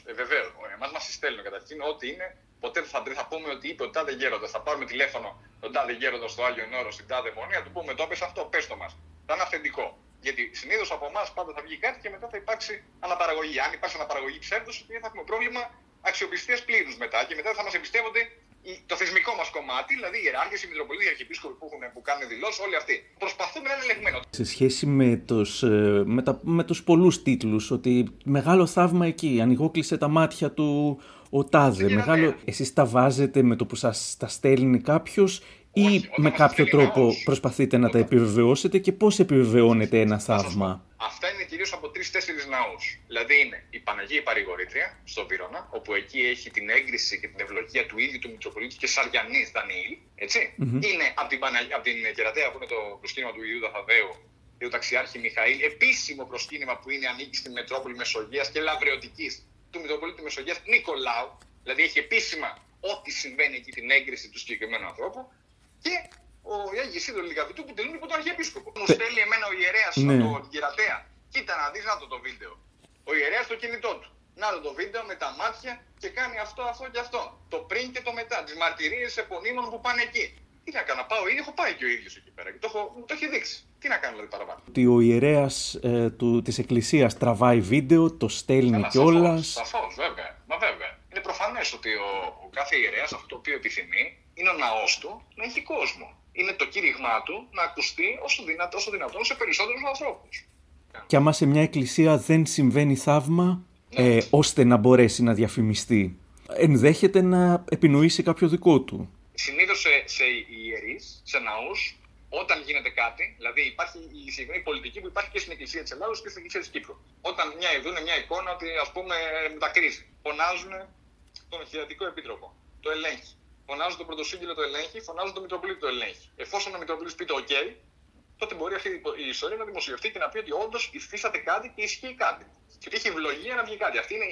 Εμάς μας συστέλνουν καταρχήν ό,τι είναι. Ποτέ θα πούμε ότι είπε ο τάδε γέροντας. Θα πάρουμε τηλέφωνο τον τάδε γέροντα στο Άγιον Όρο, στην τάδε μονή, να του πούμε: το πες αυτό, πες το μας. Θα είναι αυθεντικό. Γιατί συνήθως από εμάς πάντα θα βγει κάτι και μετά θα υπάρξει αναπαραγωγή. Αν υπάρξει αναπαραγωγή ψεύδους, θα έχουμε πρόβλημα αξιοπιστίας πλήρους μετά. Και μετά θα μας εμπιστεύονται το θεσμικό μας κομμάτι, δηλαδή οι ιεράρχες, οι μητροπολίτες, οι αρχιεπίσκοποι που κάνουν δηλώσεις, όλοι αυτοί. Προσπαθούμε να είναι ελεγμένοι. Σε σχέση με τους πολλούς τίτλους, ότι μεγάλο θαύμα εκεί, ανοιγόκλεισε τα μάτια του ο τάδε. Μεγάλο... Εσείς τα βάζετε με το που σας τα στέλνει κάποιος, ή όχι, με κάποιο τρόπο προσπαθείτε να τα επιβεβαιώσετε, και πώς επιβεβαιώνετε ένα θαύμα? Αυτά είναι κυρίως από 3-4 ναούς. Δηλαδή είναι η Παναγία η Παρηγορήτρια στον Βύρωνα, όπου εκεί έχει την έγκριση και την ευλογία του ίδιου του Μητροπολίτη και Σαριανής Δανιήλ. Έτσι. Mm-hmm. Είναι από την Κερατέα, που είναι το προσκύνημα του Ιούδα Θαβαίου και του Ταξιάρχη Μιχαήλ, επίσημο προσκύνημα που είναι ανήκει στην Μετρόπολη Μεσογείας και Λαβρεωτικής του Μητροπολίτη Μεσογείας Νικολάου. Δηλαδή έχει επίσημα ό,τι συμβαίνει εκεί την έγκριση του συγκεκριμένου ανθρώπου. Και ο Άγιος Σίδωρος Λικαβητού που τελούν υπό τον Αρχιεπίσκοπο. Μου στέλνει εμένα ο ιερέας στον Κερατέα. Κοίτα να δεις, να το βίντεο. Ο ιερέας στο κινητό του. Να το βίντεο με τα μάτια και κάνει αυτό, αυτό και αυτό. Το πριν και το μετά. Τις μαρτυρίες επωνύμων που πάνε εκεί. Τι να κάνω, πάω ήδη, έχω πάει και ο ίδιος εκεί πέρα. Και το έχει δείξει. Τι να κάνω δηλαδή παραπάνω. Ότι ο ιερέας της Εκκλησίας τραβάει βίντεο, το στέλνει κιόλας. Σαφώς, βέβαια. Μα βέβαια. Είναι προφανές ότι ο κάθε ιερέας αυτό το οποίο επιθυμεί είναι ο ναός του να έχει κόσμο. Είναι το κήρυγμά του να ακουστεί όσο δυνατόν σε περισσότερους ανθρώπους. Και άμα σε μια εκκλησία δεν συμβαίνει θαύμα, ώστε να μπορέσει να διαφημιστεί, ενδέχεται να επινοήσει κάποιο δικό του. Συνήθως σε ιερείς, σε ναούς, όταν γίνεται κάτι, δηλαδή υπάρχει η συγκεκριμένη πολιτική που υπάρχει και στην Εκκλησία της Ελλάδος και στην Εκκλησία της Κύπρου. Όταν δουν μια εικόνα ότι ας πούμε μετακρίζει, φωνάζουν τον Χιατικό Επίτροπο, το ελέγχει. Φωνάζουν τον πρωτοσύγκυλλο το ελέγχει, φωνάζουν τον Μητροπολίτη το ελέγχει. Εφόσον ο Μητροπολίτης πει το OK, τότε μπορεί αυτή η ιστορία να δημοσιευτεί και να πει ότι όντως υφίσταται κάτι και ισχύει κάτι. Και ότι έχει ευλογία να βγει κάτι. Αυτή είναι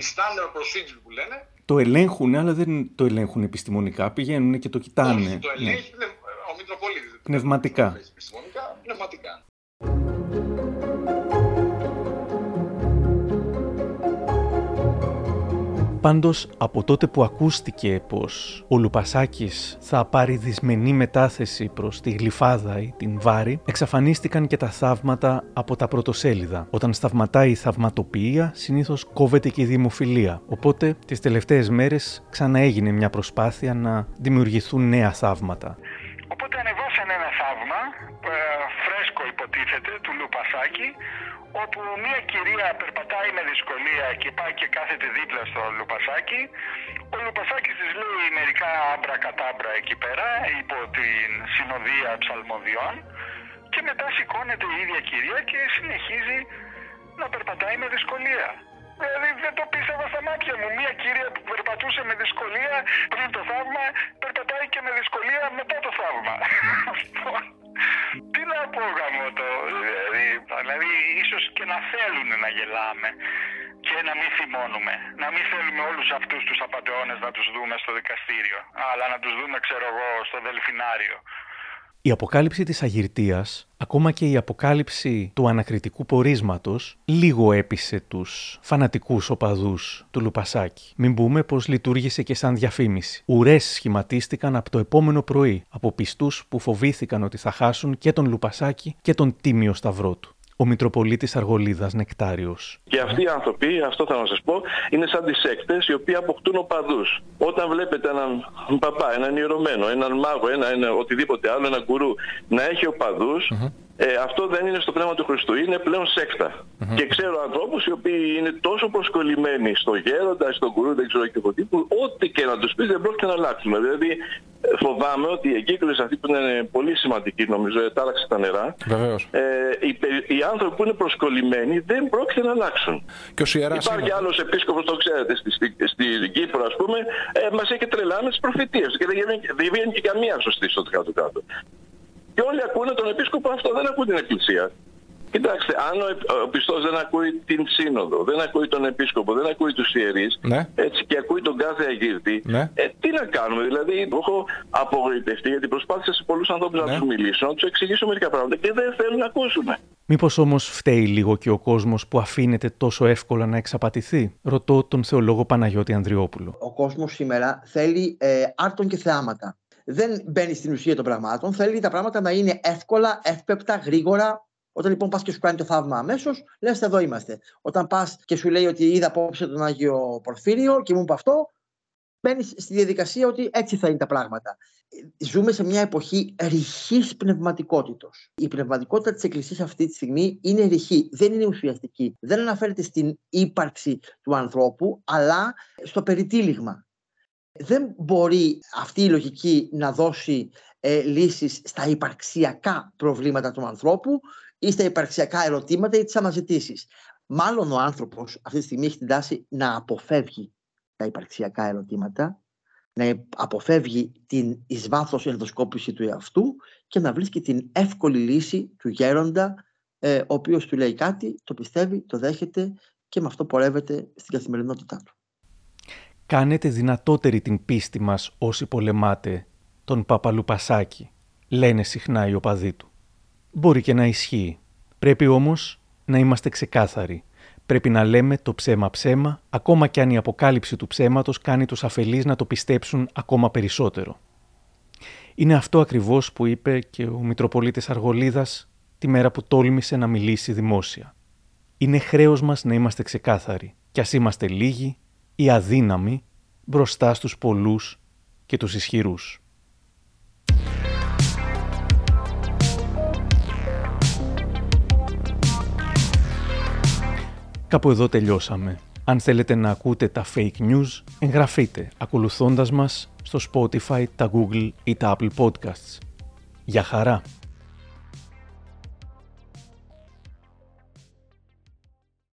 η standard procedure που λένε. Το ελέγχουν, αλλά δεν το ελέγχουν επιστημονικά. Πηγαίνουν και το κοιτάνε. Όχι, το ελέγχει ο Μητροπολίτης. Πνευματικά. Πνευματικά. Πάντως, από τότε που ακούστηκε πως ο Λουπασάκης θα πάρει δυσμενή μετάθεση προς τη Γλυφάδα ή την Βάρη, εξαφανίστηκαν και τα θαύματα από τα πρωτοσέλιδα. Όταν σταματάει η θαυματοποιία, συνήθως κόβεται και η δημοφιλία. Οπότε, τις τελευταίες μέρες ξαναέγινε μια προσπάθεια να δημιουργηθούν νέα θαύματα. Οπότε ανεβάσανε ένα θαύμα, φρέσκο υποτίθεται, του Λουπασάκη, όπου μια κυρία περπατάει με δυσκολία και πάει και κάθεται δίπλα στο Λουπασάκι. Ο Λουπασάκης της λέει μερικά άμπρα κατάμπρα εκεί πέρα, υπό την συνοδεία ψαλμοδιών, και μετά σηκώνεται η ίδια κυρία και συνεχίζει να περπατάει με δυσκολία. Δηλαδή δεν το πίστευα στα μάτια μου. Μια κυρία που περπατούσε με δυσκολία πριν το θαύμα, περπατάει και με δυσκολία μετά το θαύμα. Τι να πω γαμώτο, δηλαδή ίσως και να θέλουν να γελάμε και να μην θυμώνουμε. Να μην θέλουμε όλους αυτούς τους απατεώνες να τους δούμε στο δικαστήριο, αλλά να τους δούμε ξέρω εγώ στο Δελφινάριο. Η αποκάλυψη της Αγυρτίας, ακόμα και η αποκάλυψη του ανακριτικού πορίσματος, λίγο έπεισε τους φανατικούς οπαδούς του Λουπασάκη. Μην πούμε πως λειτουργήσε και σαν διαφήμιση. Ουρές σχηματίστηκαν από το επόμενο πρωί από πιστούς που φοβήθηκαν ότι θα χάσουν και τον Λουπασάκη και τον τίμιο σταυρό του. Ο Μητροπολίτης Αργολίδας Νεκτάριος. Και αυτοί οι άνθρωποι, αυτό θα σας πω, είναι σαν τις σέκτες οι οποίοι αποκτούν οπαδούς. Όταν βλέπετε έναν παπά, έναν ιερωμένο, έναν μάγο, ένα οτιδήποτε άλλο, έναν γκουρού να έχει οπαδούς, αυτό δεν είναι στο πνεύμα του Χριστού, είναι πλέον σέκτα. Mm-hmm. Και ξέρω ανθρώπους οι οποίοι είναι τόσο προσκολλημένοι στο γέροντα, στον γκουρού, δεν ξέρω και εγώ τι, που ό,τι και να τους πεις δεν πρόκειται να αλλάξουμε. Δηλαδή φοβάμαι ότι η εγκύκλωση αυτή που είναι πολύ σημαντική, νομίζω, τάραξε τα νερά. Βεβαίως. Οι άνθρωποι που είναι προσκολλημένοι δεν πρόκειται να αλλάξουν. Και ο ιεράς υπάρχει άλλος επίσκοπος, το ξέρετε, στην Κύπρο, ας πούμε, μας έχει τρελά με τις προφητείες. Και δεν βγαίνει και καμία σωστή στο κάτω-κάτω. Και όλοι ακούνε τον επίσκοπο αυτό, δεν ακούνε την εκκλησία. Κοιτάξτε, αν ο πιστός δεν ακούει την σύνοδο, δεν ακούει τον επίσκοπο, δεν ακούει τους ιερείς, ναι, έτσι, και ακούει τον κάθε Αγύρτη, ναι, τι να κάνουμε, δηλαδή έχω απογοητευτεί γιατί προσπάθησα σε πολλούς ανθρώπους να τους μιλήσω, να τους εξηγήσω μερικά πράγματα και δεν θέλουν να ακούσουμε. Μήπως όμως φταίει λίγο και ο κόσμος που αφήνεται τόσο εύκολα να εξαπατηθεί, ρωτώ τον θεολόγο Παναγιώτη Ανδριόπουλο. Ο κόσμος σήμερα θέλει άρτων και θεάματα. Δεν μπαίνει στην ουσία των πραγμάτων, θέλει τα πράγματα να είναι εύκολα, εύπεπτα, γρήγορα. Όταν λοιπόν πας και σου κάνει το θαύμα αμέσως, λες εδώ είμαστε. Όταν πας και σου λέει ότι είδα απόψε τον Άγιο Πορφύριο και μου είπε αυτό, μπαίνεις στη διαδικασία ότι έτσι θα είναι τα πράγματα. Ζούμε σε μια εποχή ρηχής πνευματικότητος. Η πνευματικότητα της Εκκλησίας αυτή τη στιγμή είναι ρηχή, δεν είναι ουσιαστική. Δεν αναφέρεται στην ύπαρξη του ανθρώπου, αλλά στο περιτύλιγμα. Δεν μπορεί αυτή η λογική να δώσει λύσεις στα υπαρξιακά προβλήματα του ανθρώπου ή στα υπαρξιακά ερωτήματα ή τις αναζητήσεις. Μάλλον ο άνθρωπος αυτή τη στιγμή έχει την τάση να αποφεύγει τα υπαρξιακά ερωτήματα, να αποφεύγει την εις βάθος ενδοσκόπηση του εαυτού και να βρίσκει την εύκολη λύση του γέροντα, ο οποίος του λέει κάτι, το πιστεύει, το δέχεται και με αυτό πορεύεται στην καθημερινότητά του. Κάνετε δυνατότερη την πίστη μας όσοι πολεμάτε τον Παπαλουπασάκη, λένε συχνά οι οπαδοί του. Μπορεί και να ισχύει. Πρέπει όμως να είμαστε ξεκάθαροι. Πρέπει να λέμε το ψέμα ψέμα, ακόμα και αν η αποκάλυψη του ψέματος κάνει τους αφελείς να το πιστέψουν ακόμα περισσότερο. Είναι αυτό ακριβώς που είπε και ο Μητροπολίτης Αργολίδας τη μέρα που τόλμησε να μιλήσει δημόσια. Είναι χρέος μας να είμαστε ξεκάθαροι, κι ας είμαστε λίγοι ή αδύναμοι μπροστά στους πολλούς και τους ισχυρούς. Κάπου εδώ τελειώσαμε. Αν θέλετε να ακούτε τα fake news, εγγραφείτε ακολουθώντας μας στο Spotify, τα Google ή τα Apple Podcasts. Γεια χαρά!